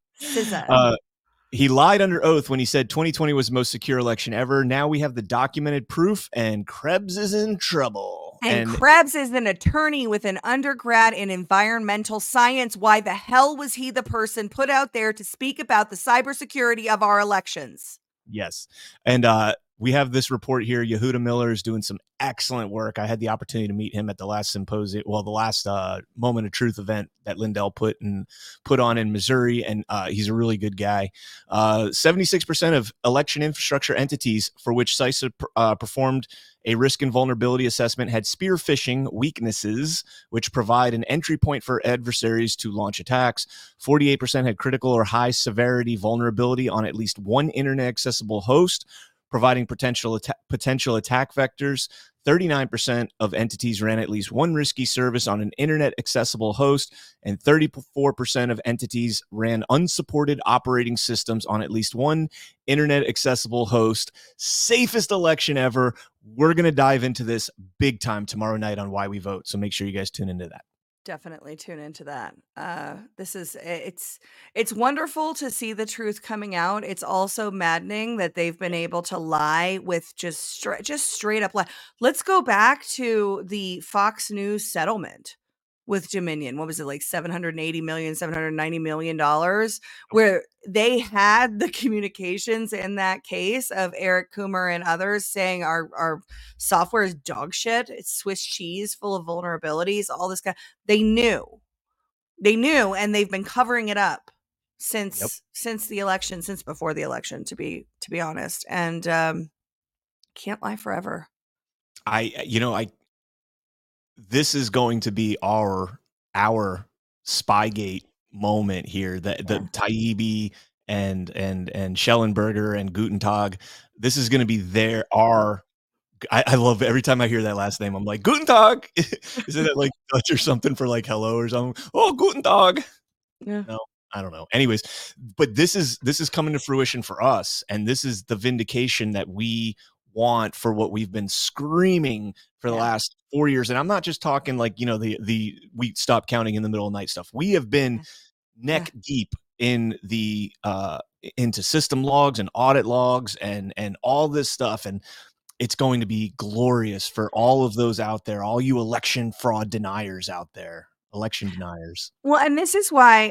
He lied under oath when he said 2020 was the most secure election ever. Now we have the documented proof, and Krebs is in trouble. And Krebs is an attorney with an undergrad in environmental science. Why the hell was he the person put out there to speak about the cybersecurity of our elections? Yes. And we have this report here. Yehuda Miller is doing some excellent work. I had the opportunity to meet him at the last symposium, well, the last Moment of Truth event that Lindell put on in Missouri. And he's a really good guy. 76% of election infrastructure entities for which CISA performed a risk and vulnerability assessment had spear phishing weaknesses, which provide an entry point for adversaries to launch attacks. 48% had critical or high severity vulnerability on at least one internet accessible host, providing potential attack vectors. 39% of entities ran at least one risky service on an internet accessible host, and 34% of entities ran unsupported operating systems on at least one internet accessible host. Safest election ever. We're going to dive into this big time tomorrow night on Why We Vote. So make sure you guys tune into that. Definitely tune into that. It's wonderful to see the truth coming out. It's also maddening that they've been able to lie with just straight up lie. Let's go back to the Fox News settlement with Dominion. What was it, like $780 million, $790 million, where they had the communications in that case of Eric Coomer and others saying our software is dog shit. It's Swiss cheese full of vulnerabilities, all this kind. They knew, and they've been covering it up since before the election, to be honest. And can't lie forever. This is going to be our Spygate moment here. The Taibbi and Schellenberger and Gutentag. This is going to be our. I love every time I hear that last name. I'm like, Gutentag. Isn't it like Dutch or something for like hello or something? Oh, Gutentag. Yeah. No, I don't know. Anyways, but this is coming to fruition for us, and this is the vindication that we want for what we've been screaming for the last 4 years. And I'm not just talking like, the we stop counting in the middle of night stuff. We have been neck deep in the into system logs and audit logs and all this stuff. And it's going to be glorious for all of those out there, all you election fraud deniers out there. Election deniers. Well, and this is why,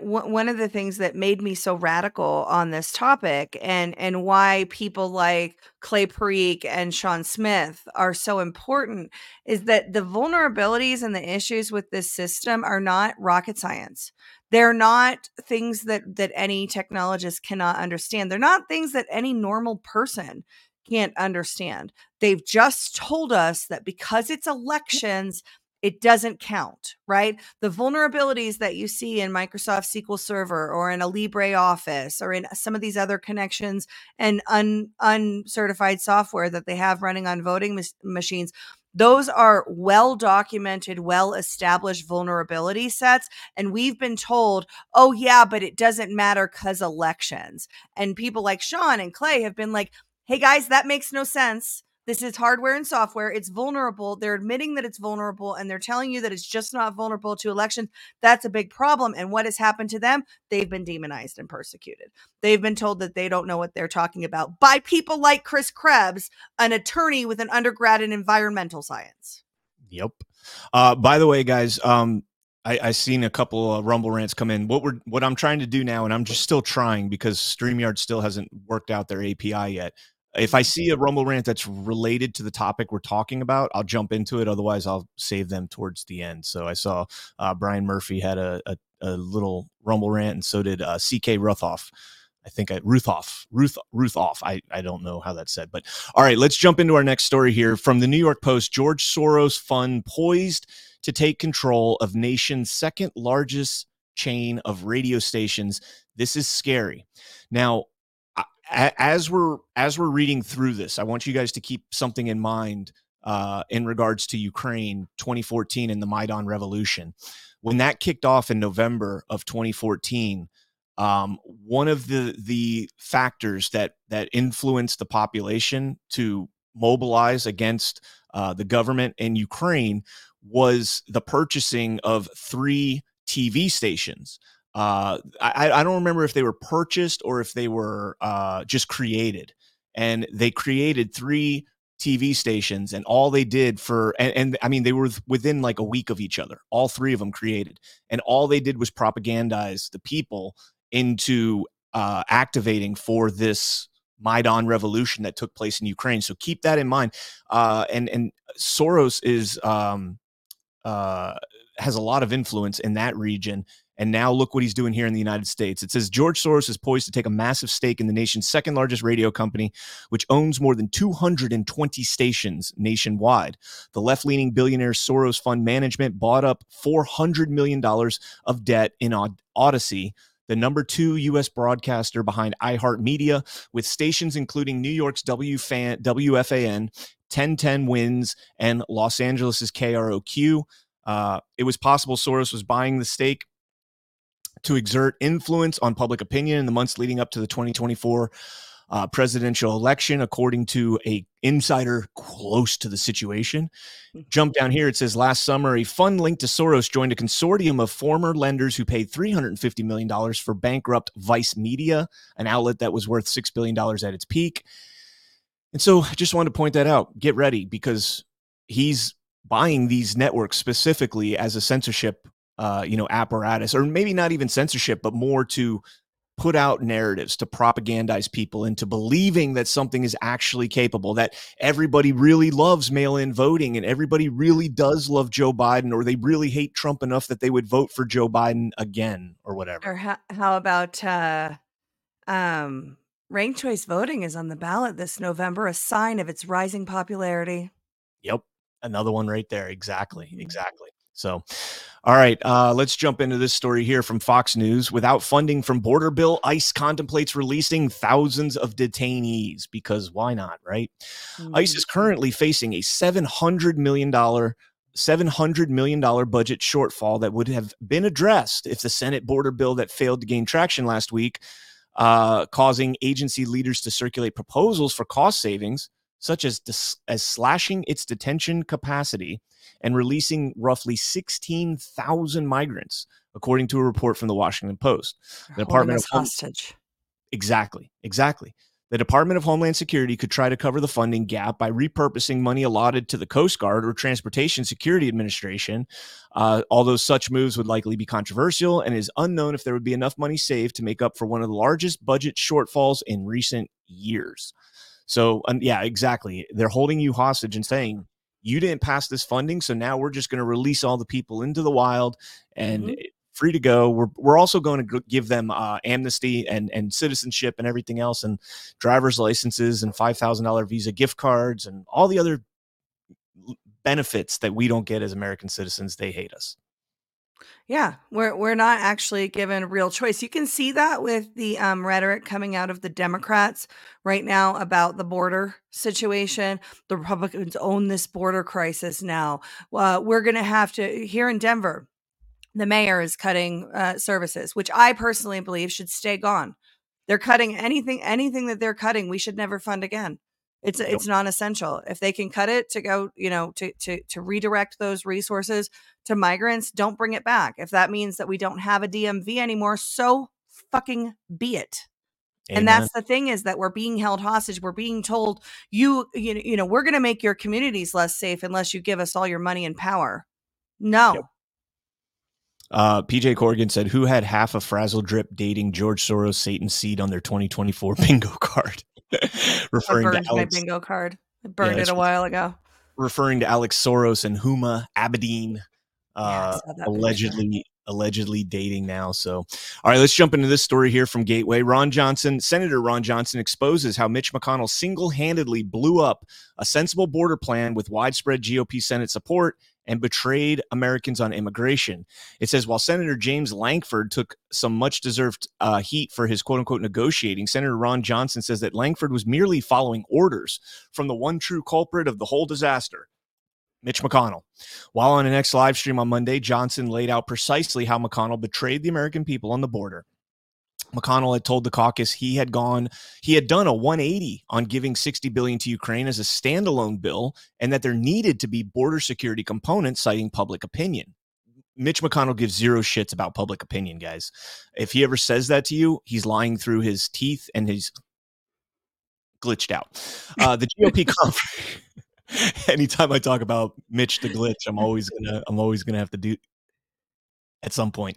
one of the things that made me so radical on this topic, and why people like Clay Perique and Sean Smith are so important, is that the vulnerabilities and the issues with this system are not rocket science. They're not things that any technologist cannot understand. They're not things that any normal person can't understand. They've just told us that because it's elections, it doesn't count, right? The vulnerabilities that you see in Microsoft SQL Server or in a LibreOffice or in some of these other connections and uncertified software that they have running on voting machines, those are well-documented, well-established vulnerability sets. And we've been told, oh yeah, but it doesn't matter because elections. And people like Sean and Clay have been like, hey guys, that makes no sense. This is hardware and software. It's vulnerable. They're admitting that it's vulnerable, and they're telling you that it's just not vulnerable to elections. That's a big problem. And what has happened to them? They've been demonized and persecuted. They've been told that they don't know what they're talking about by people like Chris Krebs, an attorney with an undergrad in environmental science. Yep. By the way, guys, I seen a couple of Rumble rants come in. What I'm trying to do now, and I'm just still trying because StreamYard still hasn't worked out their API yet. If I see a Rumble rant that's related to the topic we're talking about, I'll jump into it. Otherwise, I'll save them towards the end. So I saw Brian Murphy had a little Rumble rant, and so did CK Ruthoff. I think Ruthoff. I don't know how that's said. But all right, let's jump into our next story here from the New York Post. George Soros fund poised to take control of nation's second largest chain of radio stations. This is scary. Now, as we're reading through this, I want you guys to keep something in mind in regards to Ukraine 2014 and the Maidan Revolution. When that kicked off in November of 2014, one of the factors that influenced the population to mobilize against the government in Ukraine was the purchasing of 3 TV stations. I don't remember if they were purchased or if they were just created, and they created 3 TV stations, and all they did they were within like a week of each other, all 3 of them created, and all they did was propagandize the people into activating for this Maidan revolution that took place in Ukraine. So keep that in mind. And Soros is has a lot of influence in that region. And now look what he's doing here in the United States. It says George Soros is poised to take a massive stake in the nation's second largest radio company, which owns more than 220 stations nationwide. The left-leaning billionaire Soros Fund Management bought up $400 million of debt in Odyssey, the number 2 U.S. broadcaster behind iHeartMedia, with stations including New York's WFAN, 1010 WINS, and Los Angeles' KROQ. It was possible Soros was buying the stake to exert influence on public opinion in the months leading up to the 2024 presidential election, according to an insider close to the situation. Jump down here. It says last summer, a fund linked to Soros joined a consortium of former lenders who paid $350 million for bankrupt Vice Media, an outlet that was worth $6 billion at its peak. And so I just wanted to point that out. Get ready, because he's buying these networks specifically as a censorship apparatus, or maybe not even censorship, but more to put out narratives, to propagandize people into believing that something is actually capable, that everybody really loves mail-in voting and everybody really does love Joe Biden, or they really hate Trump enough that they would vote for Joe Biden again or whatever. Or how about ranked choice voting is on the ballot this November, a sign of its rising popularity. Yep. Another one right there. Exactly. So, all right, let's jump into this story here from Fox News. Without funding from border bill, ICE contemplates releasing thousands of detainees, because why not, right? Mm-hmm. ICE is currently facing a $700 million budget shortfall that would have been addressed if the Senate border bill that failed to gain traction last week, causing agency leaders to circulate proposals for cost savings. such as slashing its detention capacity and releasing roughly 16,000 migrants, according to a report from the Washington Post. The Department of hostage. Exactly. The Department of Homeland Security could try to cover the funding gap by repurposing money allotted to the Coast Guard or Transportation Security Administration, although such moves would likely be controversial and is unknown if there would be enough money saved to make up for one of the largest budget shortfalls in recent years. So, yeah, exactly. They're holding you hostage and saying, you didn't pass this funding, so now we're just going to release all the people into the wild and free to go. We're also going to give them amnesty and citizenship and everything else, and driver's licenses and $5,000 Visa gift cards and all the other benefits that we don't get as American citizens. They hate us. Yeah, we're not actually given real choice. You can see that with the rhetoric coming out of the Democrats right now about the border situation. The Republicans own this border crisis now. We're going to have to, here in Denver, the mayor is cutting services, which I personally believe should stay gone. They're cutting anything that they're cutting, we should never fund again. It's non-essential. If they can cut it to go, to redirect those resources to migrants, don't bring it back. If that means that we don't have a DMV anymore, so fucking be it. Amen. And that's the thing, is that we're being held hostage. We're being told, you know, we're going to make your communities less safe unless you give us all your money and power. No. Yep. PJ Corgan said, who had half a frazzle drip dating George Soros Satan's seed on their 2024 bingo card? Referring I burned to Alex, my bingo card. I burned it a while ago. Referring to Alex Soros and Huma Abedin, allegedly dating now. So, all right, let's jump into this story here from Gateway. Senator Ron Johnson exposes how Mitch McConnell single-handedly blew up a sensible border plan with widespread GOP Senate support and betrayed Americans on immigration. It says, while Senator James Lankford took some much-deserved heat for his quote-unquote negotiating, Senator Ron Johnson says that Lankford was merely following orders from the one true culprit of the whole disaster, Mitch McConnell. While on the next live stream on Monday, Johnson laid out precisely how McConnell betrayed the American people on the border. McConnell had told the caucus he had done a 180 on giving $60 billion to Ukraine as a standalone bill, and that there needed to be border security components, citing public opinion. Mitch McConnell gives zero shits about public opinion, guys. If he ever says that to you, he's lying through his teeth and he's glitched out. The GOP conference. Anytime I talk about Mitch the glitch, I'm always gonna have to do. At some point,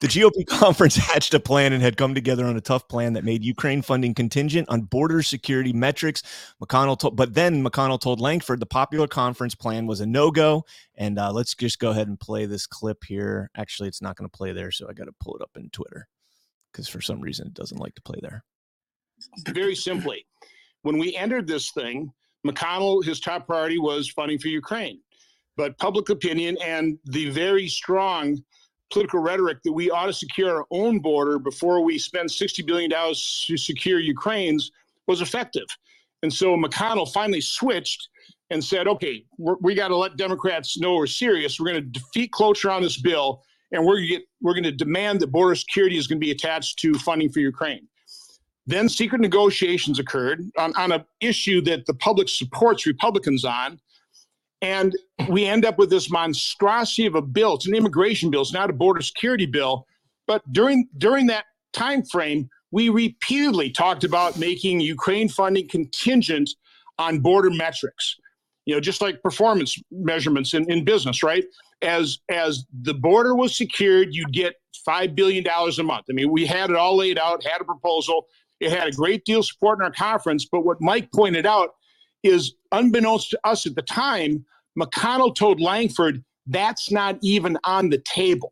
the GOP conference hatched a plan and had come together on a tough plan that made Ukraine funding contingent on border security metrics. But then McConnell told Lankford the popular conference plan was a no-go. And let's just go ahead and play this clip here. Actually, it's not going to play there, so I got to pull it up in Twitter because for some reason it doesn't like to play there. Very simply, when we entered this thing, McConnell, his top priority was funding for Ukraine. But public opinion and the very strong political rhetoric that we ought to secure our own border before we spend $60 billion to secure Ukraine's was effective. And so McConnell finally switched and said, okay, we got to let Democrats know we're serious. We're going to defeat cloture on this bill, and we're going to demand that border security is going to be attached to funding for Ukraine. Then secret negotiations occurred on an issue that the public supports Republicans on. And we end up with this monstrosity of a bill. It's an immigration bill. It's not a border security bill. But during that time frame, we repeatedly talked about making Ukraine funding contingent on border metrics. You know, just like performance measurements in business, right? As the border was secured, you'd get $5 billion a month. I mean, we had it all laid out, had a proposal. It had a great deal of support in our conference. But what Mike pointed out is, unbeknownst to us at the time, McConnell told Lankford, that's not even on the table.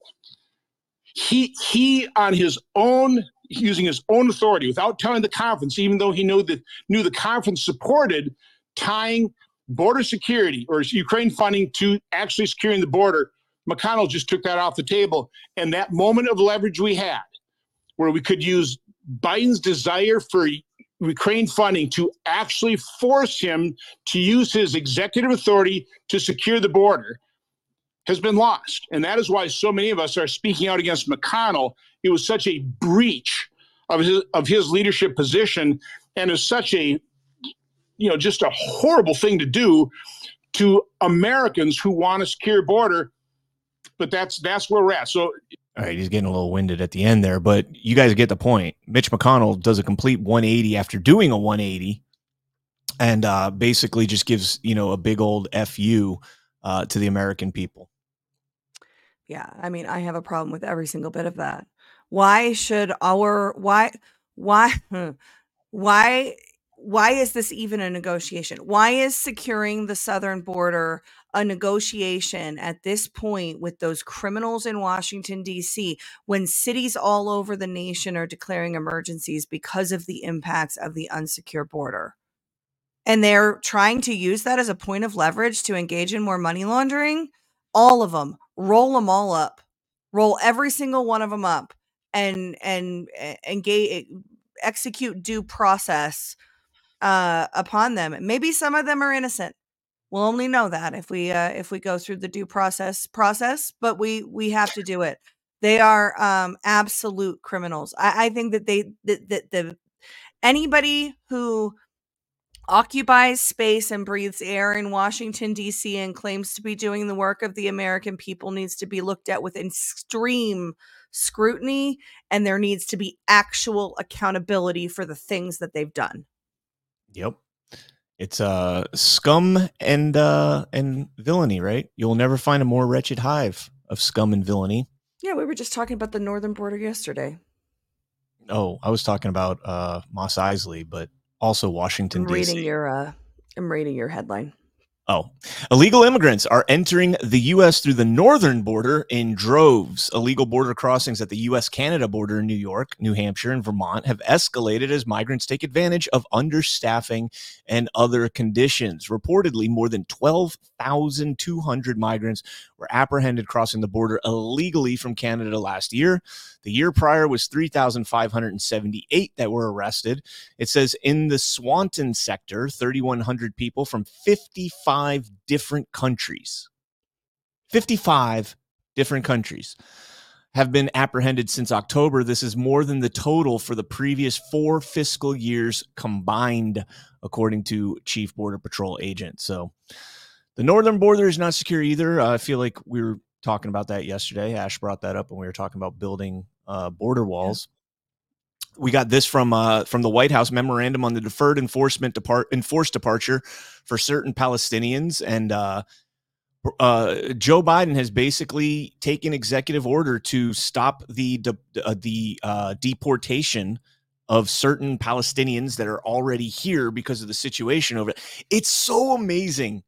He on his own, using his own authority, without telling the conference, even though he knew the conference supported tying border security or Ukraine funding to actually securing the border, McConnell just took that off the table. And that moment of leverage we had, where we could use Biden's desire for Ukraine funding to actually force him to use his executive authority to secure the border, has been lost. And that is why so many of us are speaking out against McConnell. It was such a breach of his leadership position, and is such a just a horrible thing to do to Americans who want a secure border. But that's where we're at. So, all right, he's getting a little winded at the end there, but you guys get the point. Mitch McConnell does a complete 180 after doing a 180, and basically just gives a big old FU to the American people. Yeah, I mean, I have a problem with every single bit of that. Why should our why is this even a negotiation? Why is securing the southern border a negotiation at this point with those criminals in Washington, D.C., when cities all over the nation are declaring emergencies because of the impacts of the unsecure border? And they're trying to use that as a point of leverage to engage in more money laundering. All of them, roll them all up, roll every single one of them up, and engage, execute due process upon them. Maybe some of them are innocent. We'll only know that if we go through the due process, but we have to do it. They are absolute criminals. I think that anybody who occupies space and breathes air in Washington, D.C. and claims to be doing the work of the American people needs to be looked at with extreme scrutiny, and there needs to be actual accountability for the things that they've done. Yep. It's scum and villainy, right? You'll never find a more wretched hive of scum and villainy. Yeah, we were just talking about the northern border yesterday. Oh, I was talking about Moss Isley, but also Washington, D.C. I'm reading your headline. Oh, illegal immigrants are entering the U.S. through the northern border in droves. Illegal border crossings at the U.S.-Canada border in New York, New Hampshire, and Vermont have escalated as migrants take advantage of understaffing and other conditions. Reportedly, more than 12,200 migrants were apprehended crossing the border illegally from Canada last year. The year prior was 3,578 that were arrested. It says in the Swanton sector, 3,100 people from 55 different countries. 55 different countries have been apprehended since October. This is more than the total for the previous four fiscal years combined, according to Chief Border Patrol agent. So the northern border is not secure either. I feel like we were talking about that yesterday. Ash brought that up when we were talking about building border walls. Yeah. We got this from the White House memorandum on the deferred enforcement enforced departure for certain Palestinians. And Joe Biden has basically taken executive order to stop the deportation of certain Palestinians that are already here because of the situation over there. It's so amazing.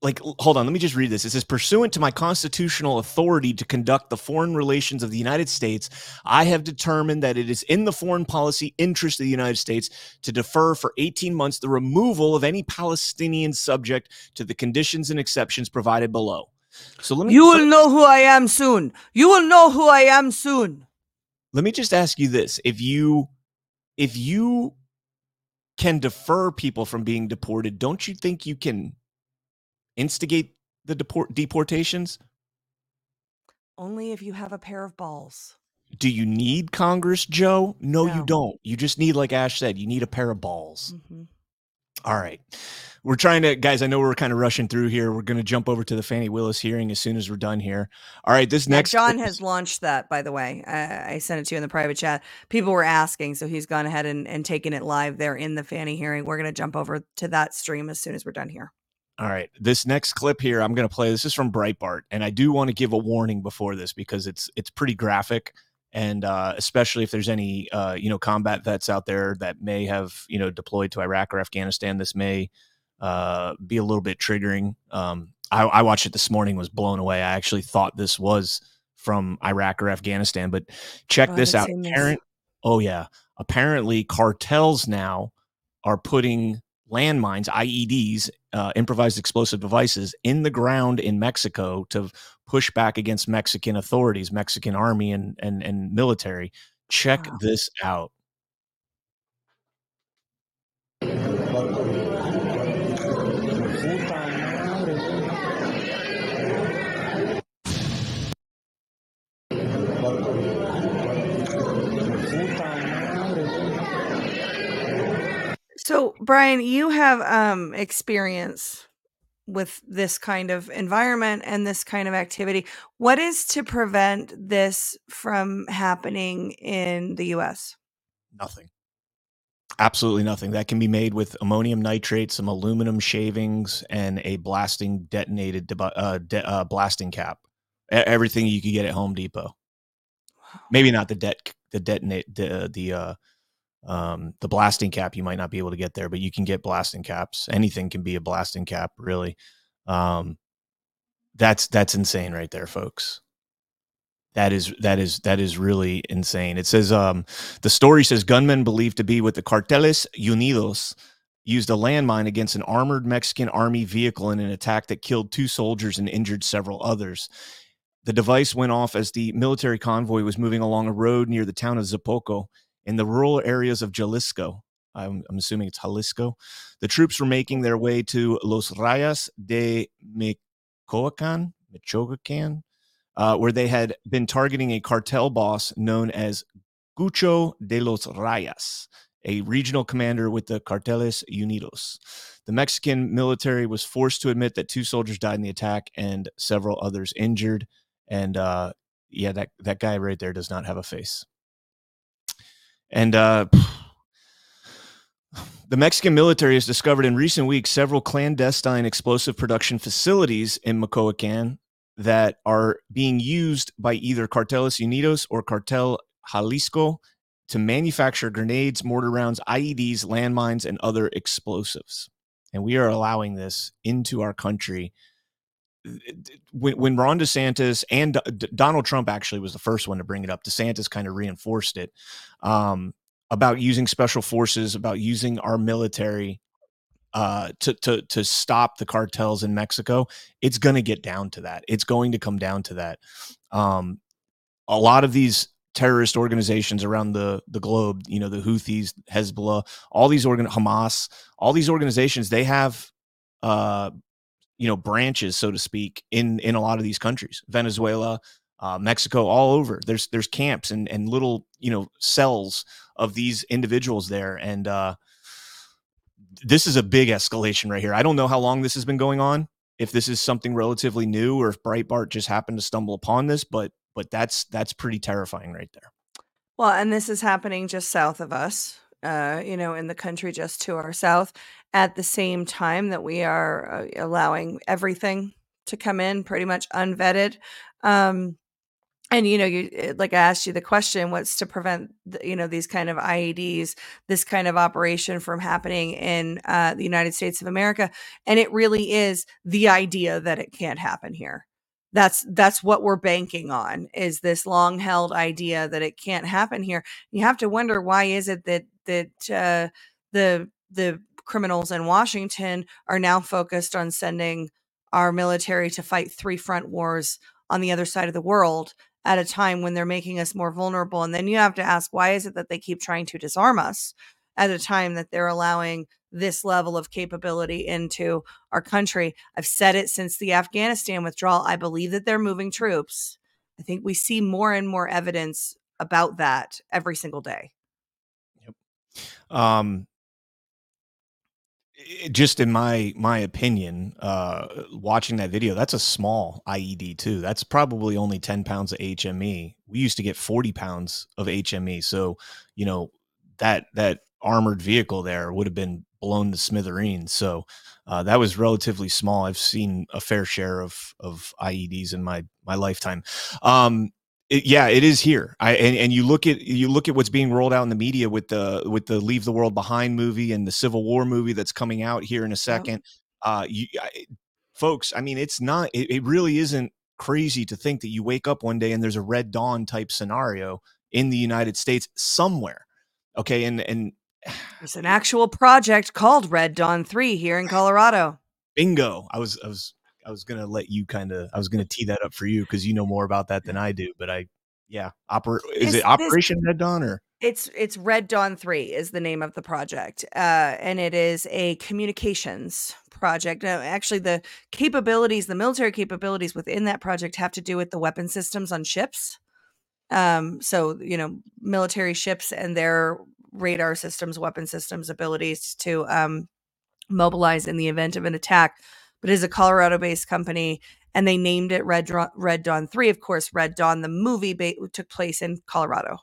Like, hold on, let me just read this. It says, pursuant to my constitutional authority to conduct the foreign relations of the United States, I have determined that it is in the foreign policy interest of the United States to defer for 18 months the removal of any Palestinian subject to the conditions and exceptions provided below. So let me. You will know who I am soon. You will know who I am soon. Let me just ask you this. If you can defer people from being deported, don't you think you can instigate the deportations? Only if you have a pair of balls. Do you need Congress, Joe? No, you don't. You just need, like Ash said, you need a pair of balls. Mm-hmm. All right. We're trying to, guys, I know we're kind of rushing through here. We're going to jump over to the Fannie Willis hearing as soon as we're done here. All right. This next. John has launched that, by the way. I sent it to you in the private chat. People were asking, so he's gone ahead and taken it live there in the Fannie hearing. We're going to jump over to that stream as soon as we're done here. All right, this next clip here I'm going to play. This is from Breitbart, and I do want to give a warning before this because it's pretty graphic, and especially if there's any combat vets out there that may have deployed to Iraq or Afghanistan, this may be a little bit triggering. I watched it this morning, was blown away. I actually thought this was from Iraq or Afghanistan, but check this out. Apparently cartels now are putting landmines, IEDs, improvised explosive devices, in the ground in Mexico to push back against Mexican authorities, Mexican army and military. Check this out. So Brian, you have experience with this kind of environment and this kind of activity. What is to prevent this from happening in the U.S.? Nothing. Absolutely nothing. That can be made with ammonium nitrate, some aluminum shavings, and a blasting detonated blasting cap. Everything you could get at Home Depot. Wow. Maybe not the blasting cap you might not be able to get there, but you can get blasting caps. Anything can be a blasting cap, really. That's insane right there, folks. That is really insane. It says, the story says gunmen believed to be with the Carteles Unidos used a landmine against an armored Mexican army vehicle in an attack that killed 2 soldiers and injured several others. The device went off as the military convoy was moving along a road near the town of Zapoco in the rural areas of Jalisco. I'm assuming it's Jalisco. The troops were making their way to Los Rayas de Michoacan, where they had been targeting a cartel boss known as Gucho de los Rayas, a regional commander with the Carteles Unidos. The Mexican military was forced to admit that 2 soldiers died in the attack and several others injured. And that guy right there does not have a face. And the Mexican military has discovered in recent weeks several clandestine explosive production facilities in Michoacan that are being used by either Carteles Unidos or Cartel Jalisco to manufacture grenades, mortar rounds, IEDs, landmines, and other explosives. And we are allowing this into our country. When Ron DeSantis and Donald Trump actually was the first one to bring it up, DeSantis kind of reinforced it, about using special forces, about using our military to stop the cartels in Mexico. It's going to get down to that. It's going to come down to that. A lot of these terrorist organizations around the globe, you know, the Houthis, Hezbollah, all these Hamas, all these organizations, they have branches, so to speak, in a lot of these countries, Venezuela, Mexico, all over. There's camps and little, cells of these individuals there. And this is a big escalation right here. I don't know how long this has been going on, if this is something relatively new or if Breitbart just happened to stumble upon this, but that's pretty terrifying right there. Well, and this is happening just south of us, in the country just to our south, at the same time that we are allowing everything to come in pretty much unvetted. And, I asked you the question, what's to prevent, these kind of IEDs, this kind of operation from happening in the United States of America? And it really is the idea that it can't happen here. That's what we're banking on, is this long held idea that it can't happen here. You have to wonder, why is it that the criminals in Washington are now focused on sending our military to fight 3 front wars on the other side of the world at a time when they're making us more vulnerable? And then you have to ask, why is it that they keep trying to disarm us at a time that they're allowing this level of capability into our country? I've said it since the Afghanistan withdrawal. I believe that they're moving troops. I think we see more and more evidence about that every single day. Yep. Just in my opinion, watching that video, that's a small IED too. That's probably only 10 pounds of HME. We used to get 40 pounds of HME. So, that armored vehicle there would have been blown to smithereens. So that was relatively small. I've seen a fair share of IEDs in my lifetime. It is here. And you look at what's being rolled out in the media with the Leave the World Behind movie and the Civil War movie that's coming out here in a second. Folks, I mean, it's not. It really isn't crazy to think that you wake up one day and there's a Red Dawn type scenario in the United States somewhere. Okay, and there's an actual project called Red Dawn 3 here in Colorado. Bingo! I was going to let you tee that up for you, because you know more about that than I do, but is it Operation Red Dawn, or? It's Red Dawn 3 is the name of the project. And it is a communications project. Now, actually, the military capabilities within that project have to do with the weapon systems on ships. So, military ships and their radar systems, weapon systems, abilities to mobilize in the event of an attack. But it is a Colorado-based company, and they named it Red Dawn 3. Of course, Red Dawn, the movie, took place in Colorado.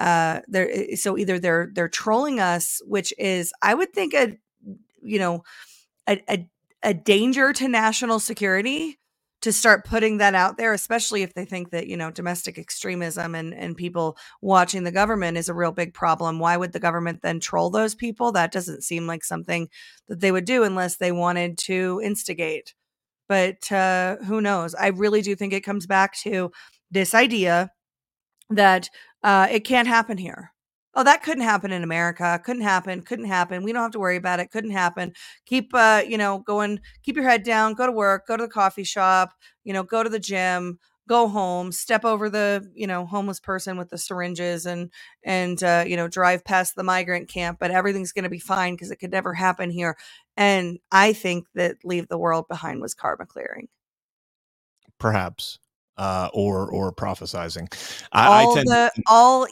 So either they're trolling us, which is, I would think, a danger to national security to start putting that out there, especially if they think that, domestic extremism and people watching the government is a real big problem. Why would the government then troll those people? That doesn't seem like something that they would do unless they wanted to instigate. But who knows? I really do think it comes back to this idea that it can't happen here. Oh, that couldn't happen in America. Couldn't happen. We don't have to worry about it. Couldn't happen. Keep, going, keep your head down, go to work, go to the coffee shop, go to the gym, go home, step over the, homeless person with the syringes and drive past the migrant camp, but everything's going to be fine because it could never happen here. And I think that Leave the World Behind was karma clearing. Perhaps. Or prophesizing.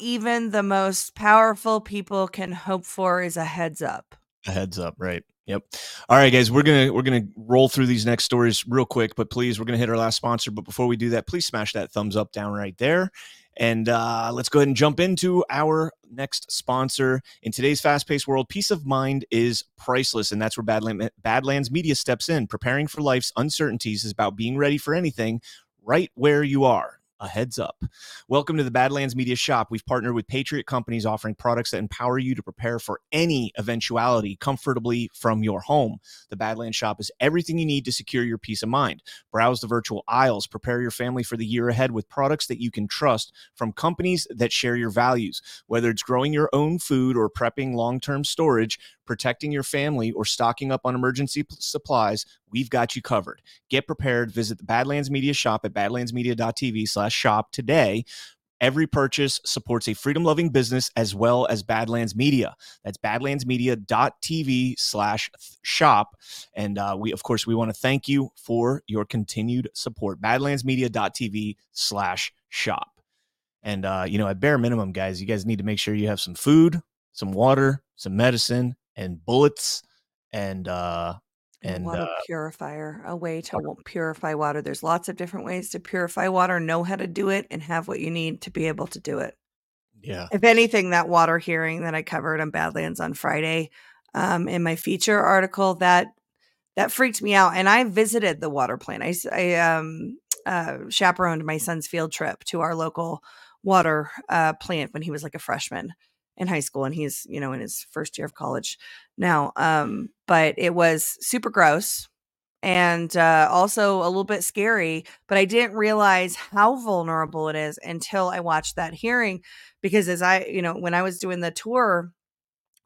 Even the most powerful people can hope for is a heads up. A heads up, right? Yep. All right, guys, we're gonna roll through these next stories real quick, but please, we're gonna hit our last sponsor. But before we do that, please smash that thumbs up down right there. And let's go ahead and jump into our next sponsor. In today's fast-paced world, peace of mind is priceless, and that's where Badlands Media steps in. Preparing for life's uncertainties is about being ready for anything, right where you are. A heads up. Welcome to the Badlands Media Shop. We've partnered with Patriot companies offering products that empower you to prepare for any eventuality comfortably from your home. The Badlands Shop is everything you need to secure your peace of mind. Browse the virtual aisles. Prepare your family for the year ahead with products that you can trust from companies that share your values. Whether it's growing your own food or prepping long-term storage, protecting your family, or stocking up on emergency supplies, we've got you covered. Get prepared. Visit the Badlands Media Shop at badlandsmedia.tv/shop today. Every purchase supports a freedom-loving business as well as Badlands Media. That's badlandsmedia.tv/shop. And we want to thank you for your continued support. badlandsmedia.tv/shop. And, at bare minimum, guys, you guys need to make sure you have some food, some water, some medicine, and bullets, and water purifier, a way to purify water. There's lots of different ways to purify water. Know how to do it and have what you need to be able to do it. Yeah. If anything, that water hearing that I covered on Badlands on Friday, in my feature article, that freaked me out. And I visited the water plant. I chaperoned my son's field trip to our local water plant when he was like a freshman in high school, and he's, in his first year of college now. But it was super gross and also a little bit scary, but I didn't realize how vulnerable it is until I watched that hearing, because as I, when I was doing the tour,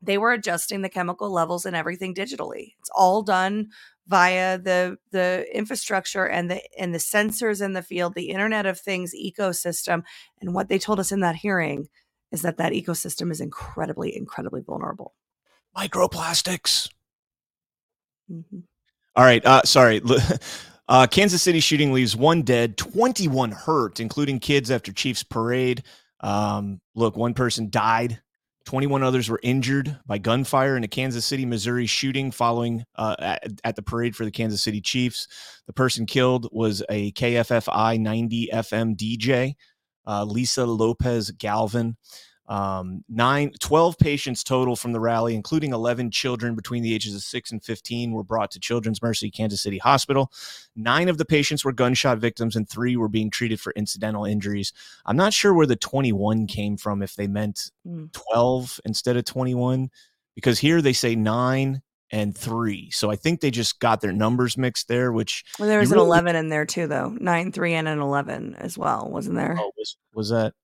they were adjusting the chemical levels and everything digitally. It's all done via the infrastructure and the sensors in the field, the Internet of Things ecosystem. And what they told us in that hearing is that ecosystem is incredibly, incredibly vulnerable. Microplastics. Mm-hmm. All right. Sorry. Kansas City shooting leaves 1 dead, 21 hurt, including kids after Chiefs parade. Look, 1 person died. 21 others were injured by gunfire in a Kansas City, Missouri shooting following at the parade for the Kansas City Chiefs. The person killed was a KFFI 90 FM DJ. Lisa Lopez Galvin. 12 patients total from the rally, including 11 children between the ages of 6 and 15, were brought to Children's Mercy Kansas City Hospital. 9 of the patients were gunshot victims, and 3 were being treated for incidental injuries. I'm not sure where the 21 came from, if they meant 12 instead of 21, because here they say 9 and 3. So I think they just got their numbers mixed there, which... Well, there was an 11 in there too, though. 9, 3, and an 11 as well, wasn't there? Oh, was that...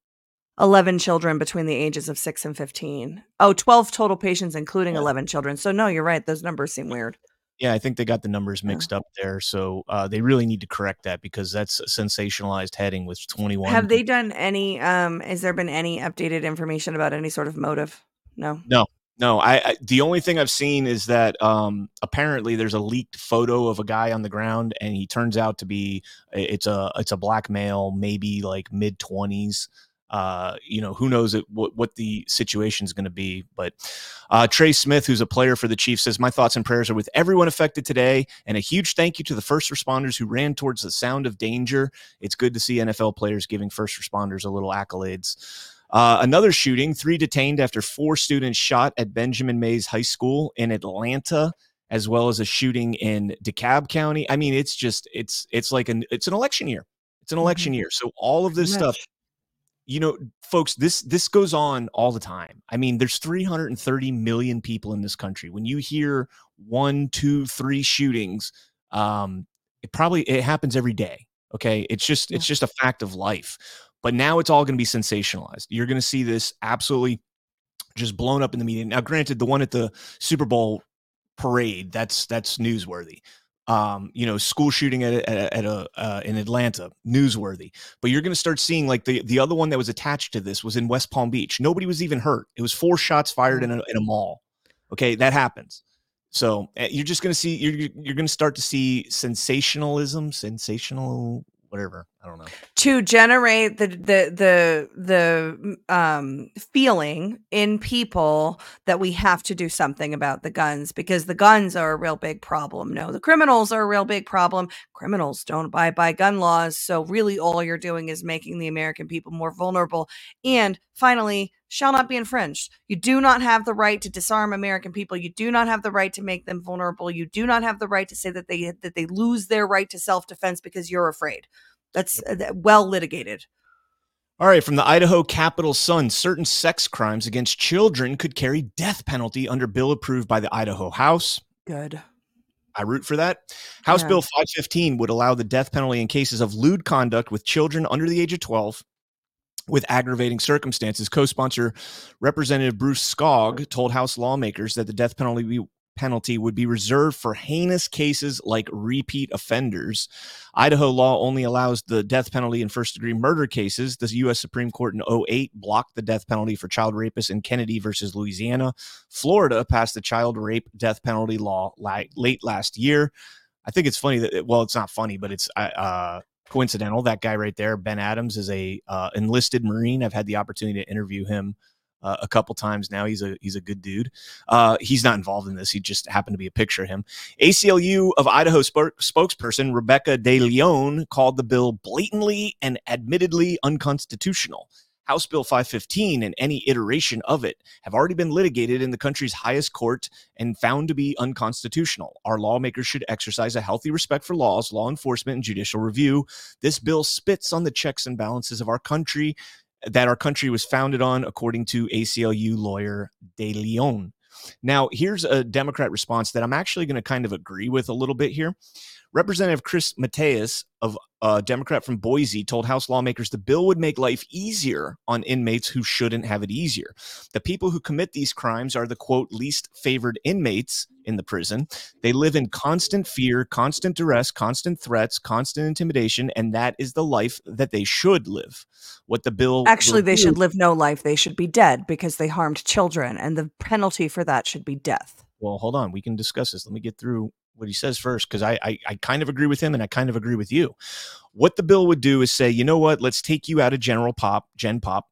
11 children between the ages of 6 and 15. Oh, 12 total patients, including 11 children. So no, you're right. Those numbers seem weird. Yeah, I think they got the numbers mixed up there. So they really need to correct that, because that's a sensationalized heading with 21. Have they done any, has there been any updated information about any sort of motive? No. I the only thing I've seen is that apparently there's a leaked photo of a guy on the ground, and he turns out to be, it's a black male, maybe like mid-20s. Who knows what the situation is going to be. But Trey Smith, who's a player for the Chiefs, says, my thoughts and prayers are with everyone affected today. And a huge thank you to the first responders who ran towards the sound of danger. It's good to see NFL players giving first responders a little accolades. Another shooting, 3 detained after 4 students shot at Benjamin Mays High School in Atlanta, as well as a shooting in DeKalb County. I mean, it's an election year. It's an election year. So all of this stuff, you know, folks, this goes on all the time. I mean, there's 330 million people in this country. When you hear 1, 2, 3 shootings, it happens every day. Okay. It's just a fact of life, but now it's all going to be sensationalized. You're going to see this absolutely just blown up in the media. Now, granted, the one at the Super Bowl parade, that's newsworthy. School shooting in Atlanta, newsworthy. But you're going to start seeing, like, the other one that was attached to this was in West Palm Beach. Nobody was even hurt. It was 4 shots fired in a mall. Okay, that happens. So you're just going to see, you're going to start to see sensational, whatever. I don't know. To generate the feeling in people that we have to do something about the guns, because the guns are a real big problem. No, the criminals are a real big problem. Criminals don't abide by gun laws. So really all you're doing is making the American people more vulnerable. And finally, shall not be infringed. You do not have the right to disarm American people. You do not have the right to make them vulnerable. You do not have the right to say that they lose their right to self-defense because you're afraid. That's well litigated. All right. From the Idaho Capital Sun, certain sex crimes against children could carry death penalty under bill approved by the Idaho House. Good. I root for that. House Bill 515 would allow the death penalty in cases of lewd conduct with children under the age of 12 with aggravating circumstances. Co-sponsor Representative Bruce Skog told House lawmakers that the death penalty would be reserved for heinous cases like repeat offenders. Idaho law only allows the death penalty in first-degree murder cases. The U.S. Supreme Court in 2008 blocked the death penalty for child rapists in Kennedy versus Louisiana. Florida passed the child rape death penalty law late last year. I think it's funny that, well, it's not funny, but it's coincidental. That guy right there, Ben Adams, is a enlisted Marine. I've had the opportunity to interview him a couple times now. He's a good dude. He's not involved in this. He just happened to be a picture of him. ACLU of Idaho spokesperson Rebecca De Leon called the bill blatantly and admittedly unconstitutional. House Bill 515 and any iteration of it have already been litigated in the country's highest court and found to be unconstitutional. Our lawmakers should exercise a healthy respect for laws, law enforcement, and judicial review. This bill spits on the checks and balances of our country that our country was founded on, according to ACLU lawyer De Leon. Now, here's a Democrat response that I'm actually going to kind of agree with a little bit here. Representative Chris Mateus, a Democrat from Boise, told House lawmakers the bill would make life easier on inmates who shouldn't have it easier. The people who commit these crimes are the, quote, least favored inmates in the prison. They live in constant fear, constant duress, constant threats, constant intimidation, and that is the life that they should live. What the bill actually they should live no life. They should be dead because they harmed children, and the penalty for that should be death. Well, hold on. We can discuss this. Let me get through what he says first, because I kind of agree with him and I kind of agree with you. What the bill would do is say, you know what, let's take you out of Gen Pop.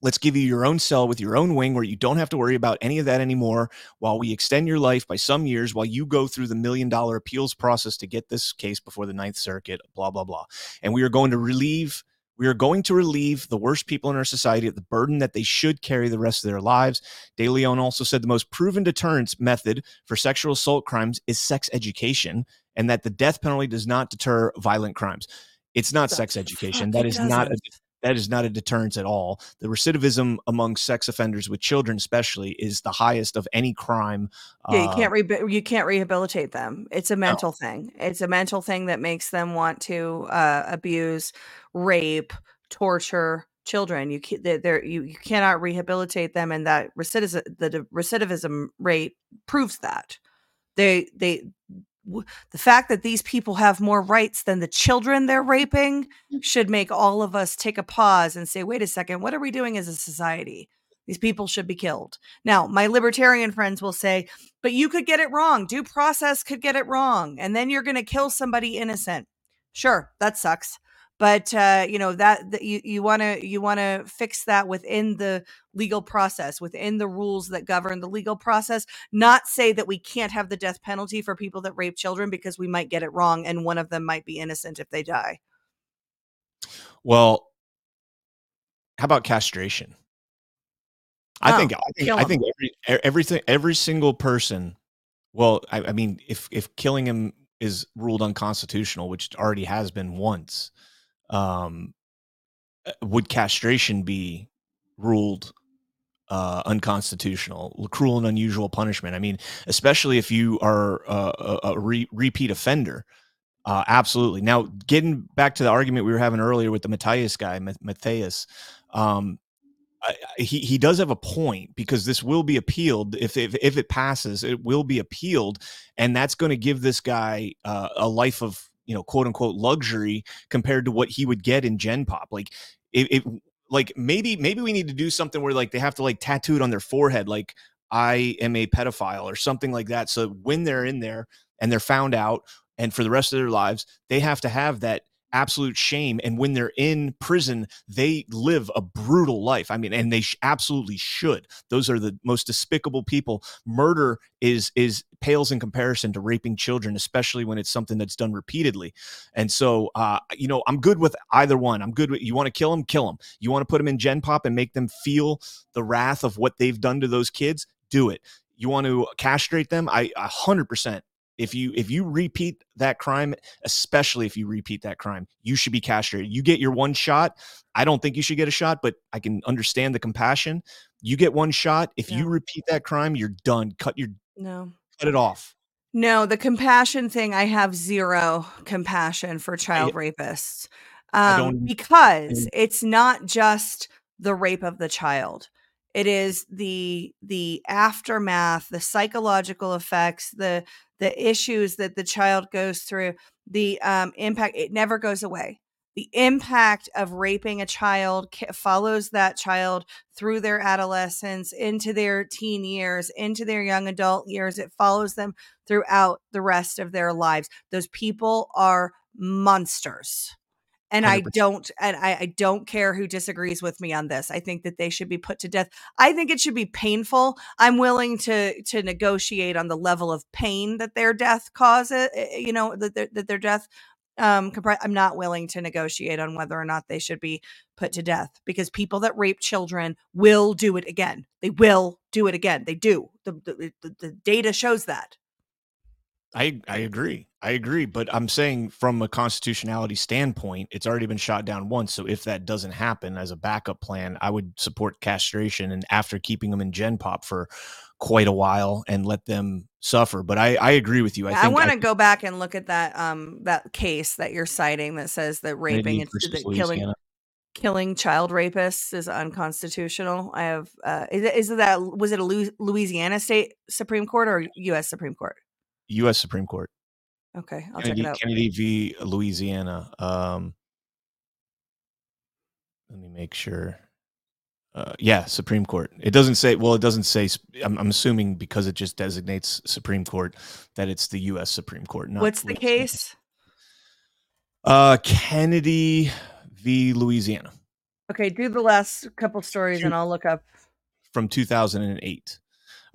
Let's give you your own cell with your own wing where you don't have to worry about any of that anymore, while we extend your life by some years while you go through the $1 million appeals process to get this case before the Ninth Circuit, blah, blah, blah. And we are going to relieve the worst people in our society of the burden that they should carry the rest of their lives. De Leon also said the most proven deterrence method for sexual assault crimes is sex education, and that the death penalty does not deter violent crimes. It's not sex education. That is not a deterrence at all. The recidivism among sex offenders with children, especially, is the highest of any crime. Yeah, you can't rehabilitate them. It's a mental thing. It's a mental thing that makes them want to abuse, rape, torture children. You cannot rehabilitate them, and that the recidivism rate proves that. The fact that these people have more rights than the children they're raping should make all of us take a pause and say, wait a second, what are we doing as a society? These people should be killed. Now, my libertarian friends will say, but you could get it wrong. Due process could get it wrong. And then you're going to kill somebody innocent. Sure, that sucks. But you know that you want to fix that within the legal process, within the rules that govern the legal process. Not say that we can't have the death penalty for people that rape children because we might get it wrong, and one of them might be innocent if they die. Well, how about castration? I think every single person. Well, I mean, if killing him is ruled unconstitutional, which it already has been once, would castration be ruled unconstitutional, cruel and unusual punishment? I mean, especially if you are a repeat offender. Absolutely. Now, getting back to the argument we were having earlier with the Matthias guy, Matthias, he does have a point, because this will be appealed. If it passes, it will be appealed, and that's going to give this guy a life of, you know, quote unquote luxury compared to what he would get in Gen Pop. Like maybe we need to do something where like they have to like tattoo it on their forehead, like I am a pedophile or something like that. So when they're in there and they're found out, and for the rest of their lives, they have to have that absolute shame. And when they're in prison, they live a brutal life. I mean, and they absolutely should. Those are the most despicable people. Murder is pales in comparison to raping children, especially when it's something that's done repeatedly. And so, you know, I'm good with either one. I'm good with, you want to kill them, kill them. You want to put them in Gen Pop and make them feel the wrath of what they've done to those kids, do it. You want to castrate them? 100%. If you repeat that crime, especially if you repeat that crime, you should be castrated. You get your one shot. I don't think you should get a shot, but I can understand the compassion. You get one shot. If you repeat that crime, you're done. Cut it off. No, the compassion thing, I have zero compassion for child rapists, because it's not just the rape of the child. It is the aftermath, the psychological effects, the issues that the child goes through, the impact. It never goes away. The impact of raping a child follows that child through their adolescence, into their teen years, into their young adult years. It follows them throughout the rest of their lives. Those people are monsters. And 100%. I don't care who disagrees with me on this. I think that they should be put to death. I think it should be painful. I'm willing to negotiate on the level of pain that their death causes, you know, that their death I'm not willing to negotiate on whether or not they should be put to death, because people that rape children will do it again. They will do it again. They do. The data shows that. I agree. But I'm saying from a constitutionality standpoint, it's already been shot down once. So if that doesn't happen, as a backup plan, I would support castration, and after keeping them in Gen Pop for quite a while and let them suffer. But I agree with you. I want to go back and look at that that case that you're citing that says that raping and killing child rapists is unconstitutional. I have was it a Louisiana State Supreme Court or U.S. Supreme Court? U.S. Supreme Court. Okay, I'll check it out. Kennedy v. Louisiana. Let me make sure. Supreme Court. It doesn't say. Well, it doesn't say. I'm assuming because it just designates Supreme Court that it's the U.S. Supreme Court. What's the case? Kennedy v. Louisiana. Okay, do the last couple stories and I'll look up. From 2008.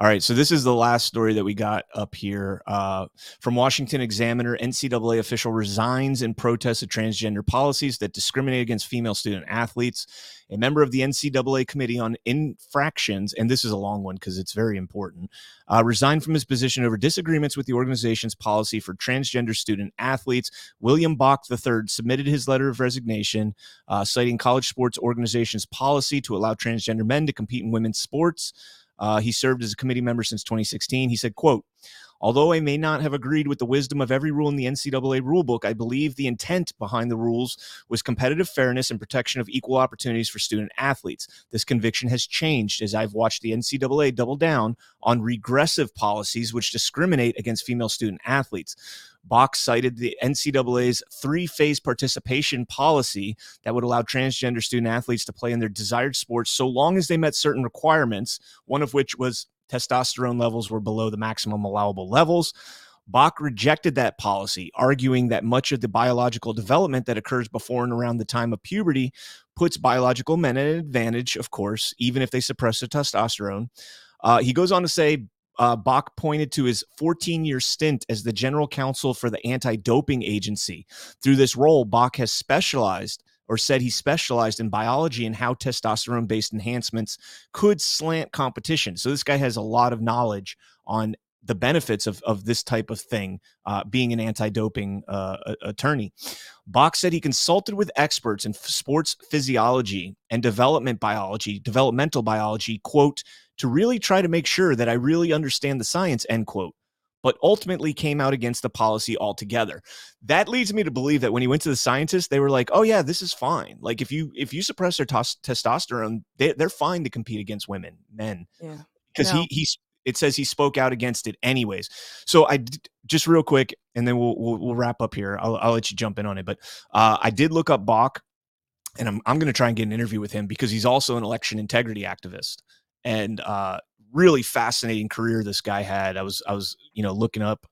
All right, so this is the last story that we got up here from Washington Examiner. NCAA official resigns in protest of transgender policies that discriminate against female student athletes. A member of the NCAA Committee on Infractions, and this is a long one because it's very important, resigned from his position over disagreements with the organization's policy for transgender student athletes. William Bach III submitted his letter of resignation, citing college sports organizations' policy to allow transgender men to compete in women's sports. He served as a committee member since 2016. He said, quote, "Although I may not have agreed with the wisdom of every rule in the NCAA rulebook, I believe the intent behind the rules was competitive fairness and protection of equal opportunities for student athletes. This conviction has changed as I've watched the NCAA double down on regressive policies which discriminate against female student athletes." Bach cited the NCAA's three-phase participation policy that would allow transgender student athletes to play in their desired sports so long as they met certain requirements, one of which was testosterone levels were below the maximum allowable levels. Bach rejected that policy, arguing that much of the biological development that occurs before and around the time of puberty puts biological men at an advantage, of course, even if they suppress the testosterone. He goes on to say, Bach pointed to his 14-year stint as the general counsel for the anti-doping agency. Through this role, Bach has specialized, or said he specialized, in biology and how testosterone-based enhancements could slant competition. So this guy has a lot of knowledge on the benefits of this type of thing, being an anti-doping attorney. Bach said he consulted with experts in sports physiology and developmental biology, quote, to really try to make sure that I really understand the science, end quote, but ultimately came out against the policy altogether. That leads me to believe that when he went to the scientists, they were like, oh yeah, this is fine. Like if you suppress their testosterone, they're fine to compete against women, men. Yeah. Because it says he spoke out against it anyways. So I just real quick, and then we'll wrap up here. I'll let you jump in on it. But I did look up Bach, and I'm going to try and get an interview with him because he's also an election integrity activist. And really fascinating career this guy had. I was looking up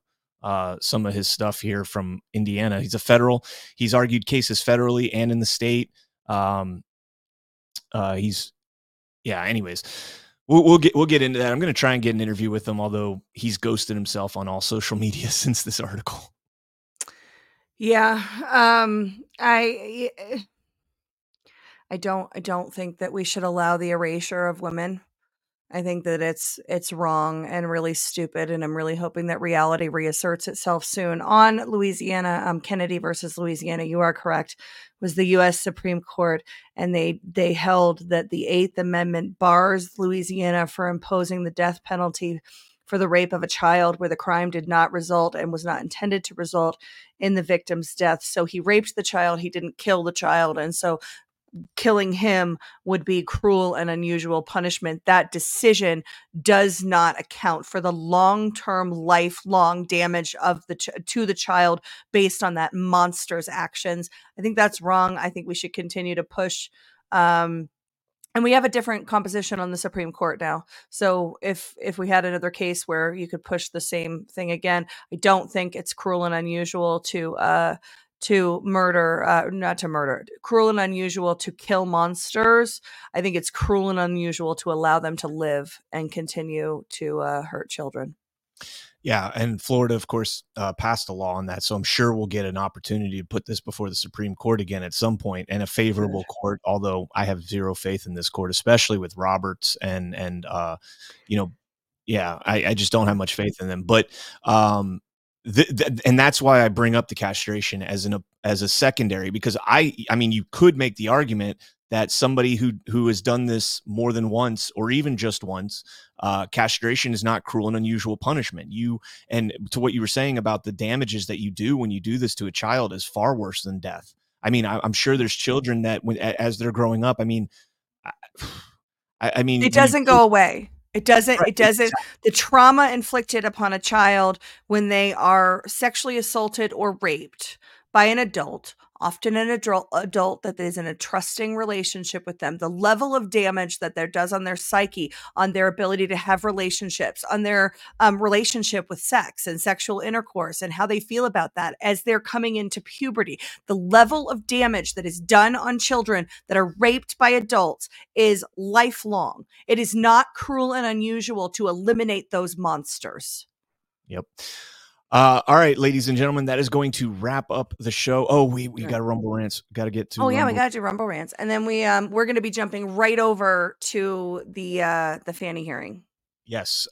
some of his stuff here from Indiana. He's argued cases federally and in the state. Anyways, we'll get into that. I'm going to try and get an interview with him, although he's ghosted himself on all social media since this article. Yeah. I don't think that we should allow the erasure of women. I think that it's wrong and really stupid, and I'm really hoping that reality reasserts itself soon. On Louisiana, Kennedy versus Louisiana, you are correct, was the U.S. Supreme Court, and they held that the Eighth Amendment bars Louisiana for imposing the death penalty for the rape of a child where the crime did not result and was not intended to result in the victim's death. So he raped the child, he didn't kill the child, and so killing him would be cruel and unusual punishment. That decision does not account for the long-term, lifelong damage of to the child based on that monster's actions. I think that's wrong. I think we should continue to push. And we have a different composition on the Supreme Court now. So if we had another case where you could push the same thing again, I don't think it's cruel and unusual cruel and unusual to kill monsters. I think it's cruel and unusual to allow them to live and continue to hurt children. Yeah. And Florida, of course, passed a law on that. So I'm sure we'll get an opportunity to put this before the Supreme Court again at some point, and a favorable court, although I have zero faith in this court, especially with Roberts I just don't have much faith in them. But, and that's why I bring up the castration as a secondary, because I mean, you could make the argument that somebody who has done this more than once, or even just once, castration is not cruel and unusual punishment. And to what you were saying about the damages that you do when you do this to a child is far worse than death. I mean, I'm sure there's children that as they're growing up, I mean, it doesn't go away. It doesn't. The trauma inflicted upon a child when they are sexually assaulted or raped by an adult, often an adult that is in a trusting relationship with them, the level of damage that there does on their psyche, on their ability to have relationships, on their relationship with sex and sexual intercourse and how they feel about that as they're coming into puberty, the level of damage that is done on children that are raped by adults is lifelong. It is not cruel and unusual to eliminate those monsters. Yep. All right, ladies and gentlemen, that is going to wrap up the show. Oh, we got Rumble Rants. Got to get to. Oh yeah, we got to do Rumble Rants, and then we're going to be jumping right over to the Fannie hearing. Yes,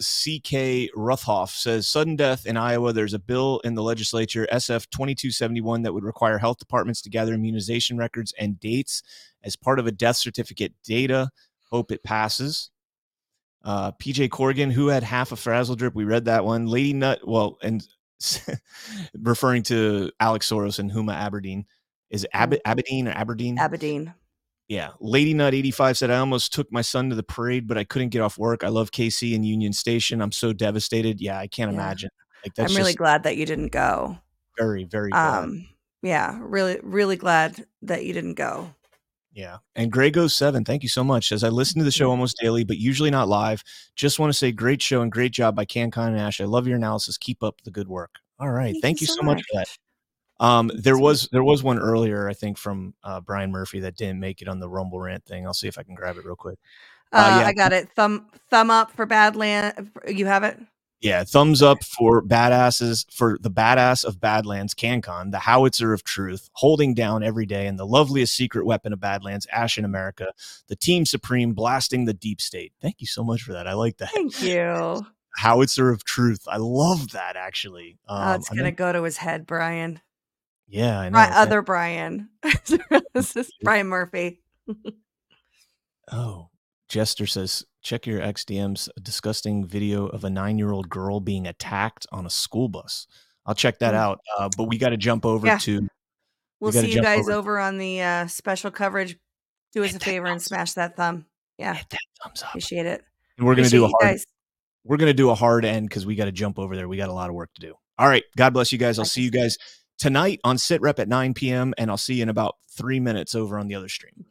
C.K. Ruthhoff says sudden death in Iowa. There's a bill in the legislature, SF 2271, that would require health departments to gather immunization records and dates as part of a death certificate data. Hope it passes. PJ Corrigan, who had half a frazzle drip. We read that one. Lady Nut, well, and referring to Alex Soros and Huma Aberdeen. Is it Aberdeen or Aberdeen? Aberdeen. Yeah. Lady Nut 85 said, I almost took my son to the parade, but I couldn't get off work. I love KC and Union Station. I'm so devastated. Yeah, I can't imagine. Like, that's I'm really glad that you didn't go. Very, very glad. Yeah, really, really glad that you didn't go. Yeah. And Gray goes seven. Thank you so much. As I listen to the show almost daily, but usually not live, just want to say great show and great job by CanCon and Ash. I love your analysis. Keep up the good work. All right. Thank you so much for that. There was one earlier, I think, from Brian Murphy that didn't make it on the Rumble rant thing. I'll see if I can grab it real quick. Yeah. I got it. Thumb up for Badlands. You have it? Yeah. Thumbs up for badasses, for the badass of Badlands, CanCon, the howitzer of truth, holding down every day, and the loveliest secret weapon of Badlands, Ash in America, the team supreme blasting the deep state. Thank you so much for that. I like that. Thank you. Howitzer of truth. I love that, actually. It's going to go to his head, Brian. Yeah, I know. Brian. This is Brian Murphy. Oh, Jester says, check your XDMs. A disgusting video of a 9-year-old girl being attacked on a school bus. I'll check that out. But we got to jump over to. We'll see you guys over on the special coverage. Do us a favor and smash that thumb. Yeah, hit that thumbs up. Appreciate it. And we're going to do a hard end because we got to jump over there. We got a lot of work to do. All right. God bless you guys. I'll see you guys tonight on SitRep at 9 p.m. and I'll see you in about 3 minutes over on the other stream.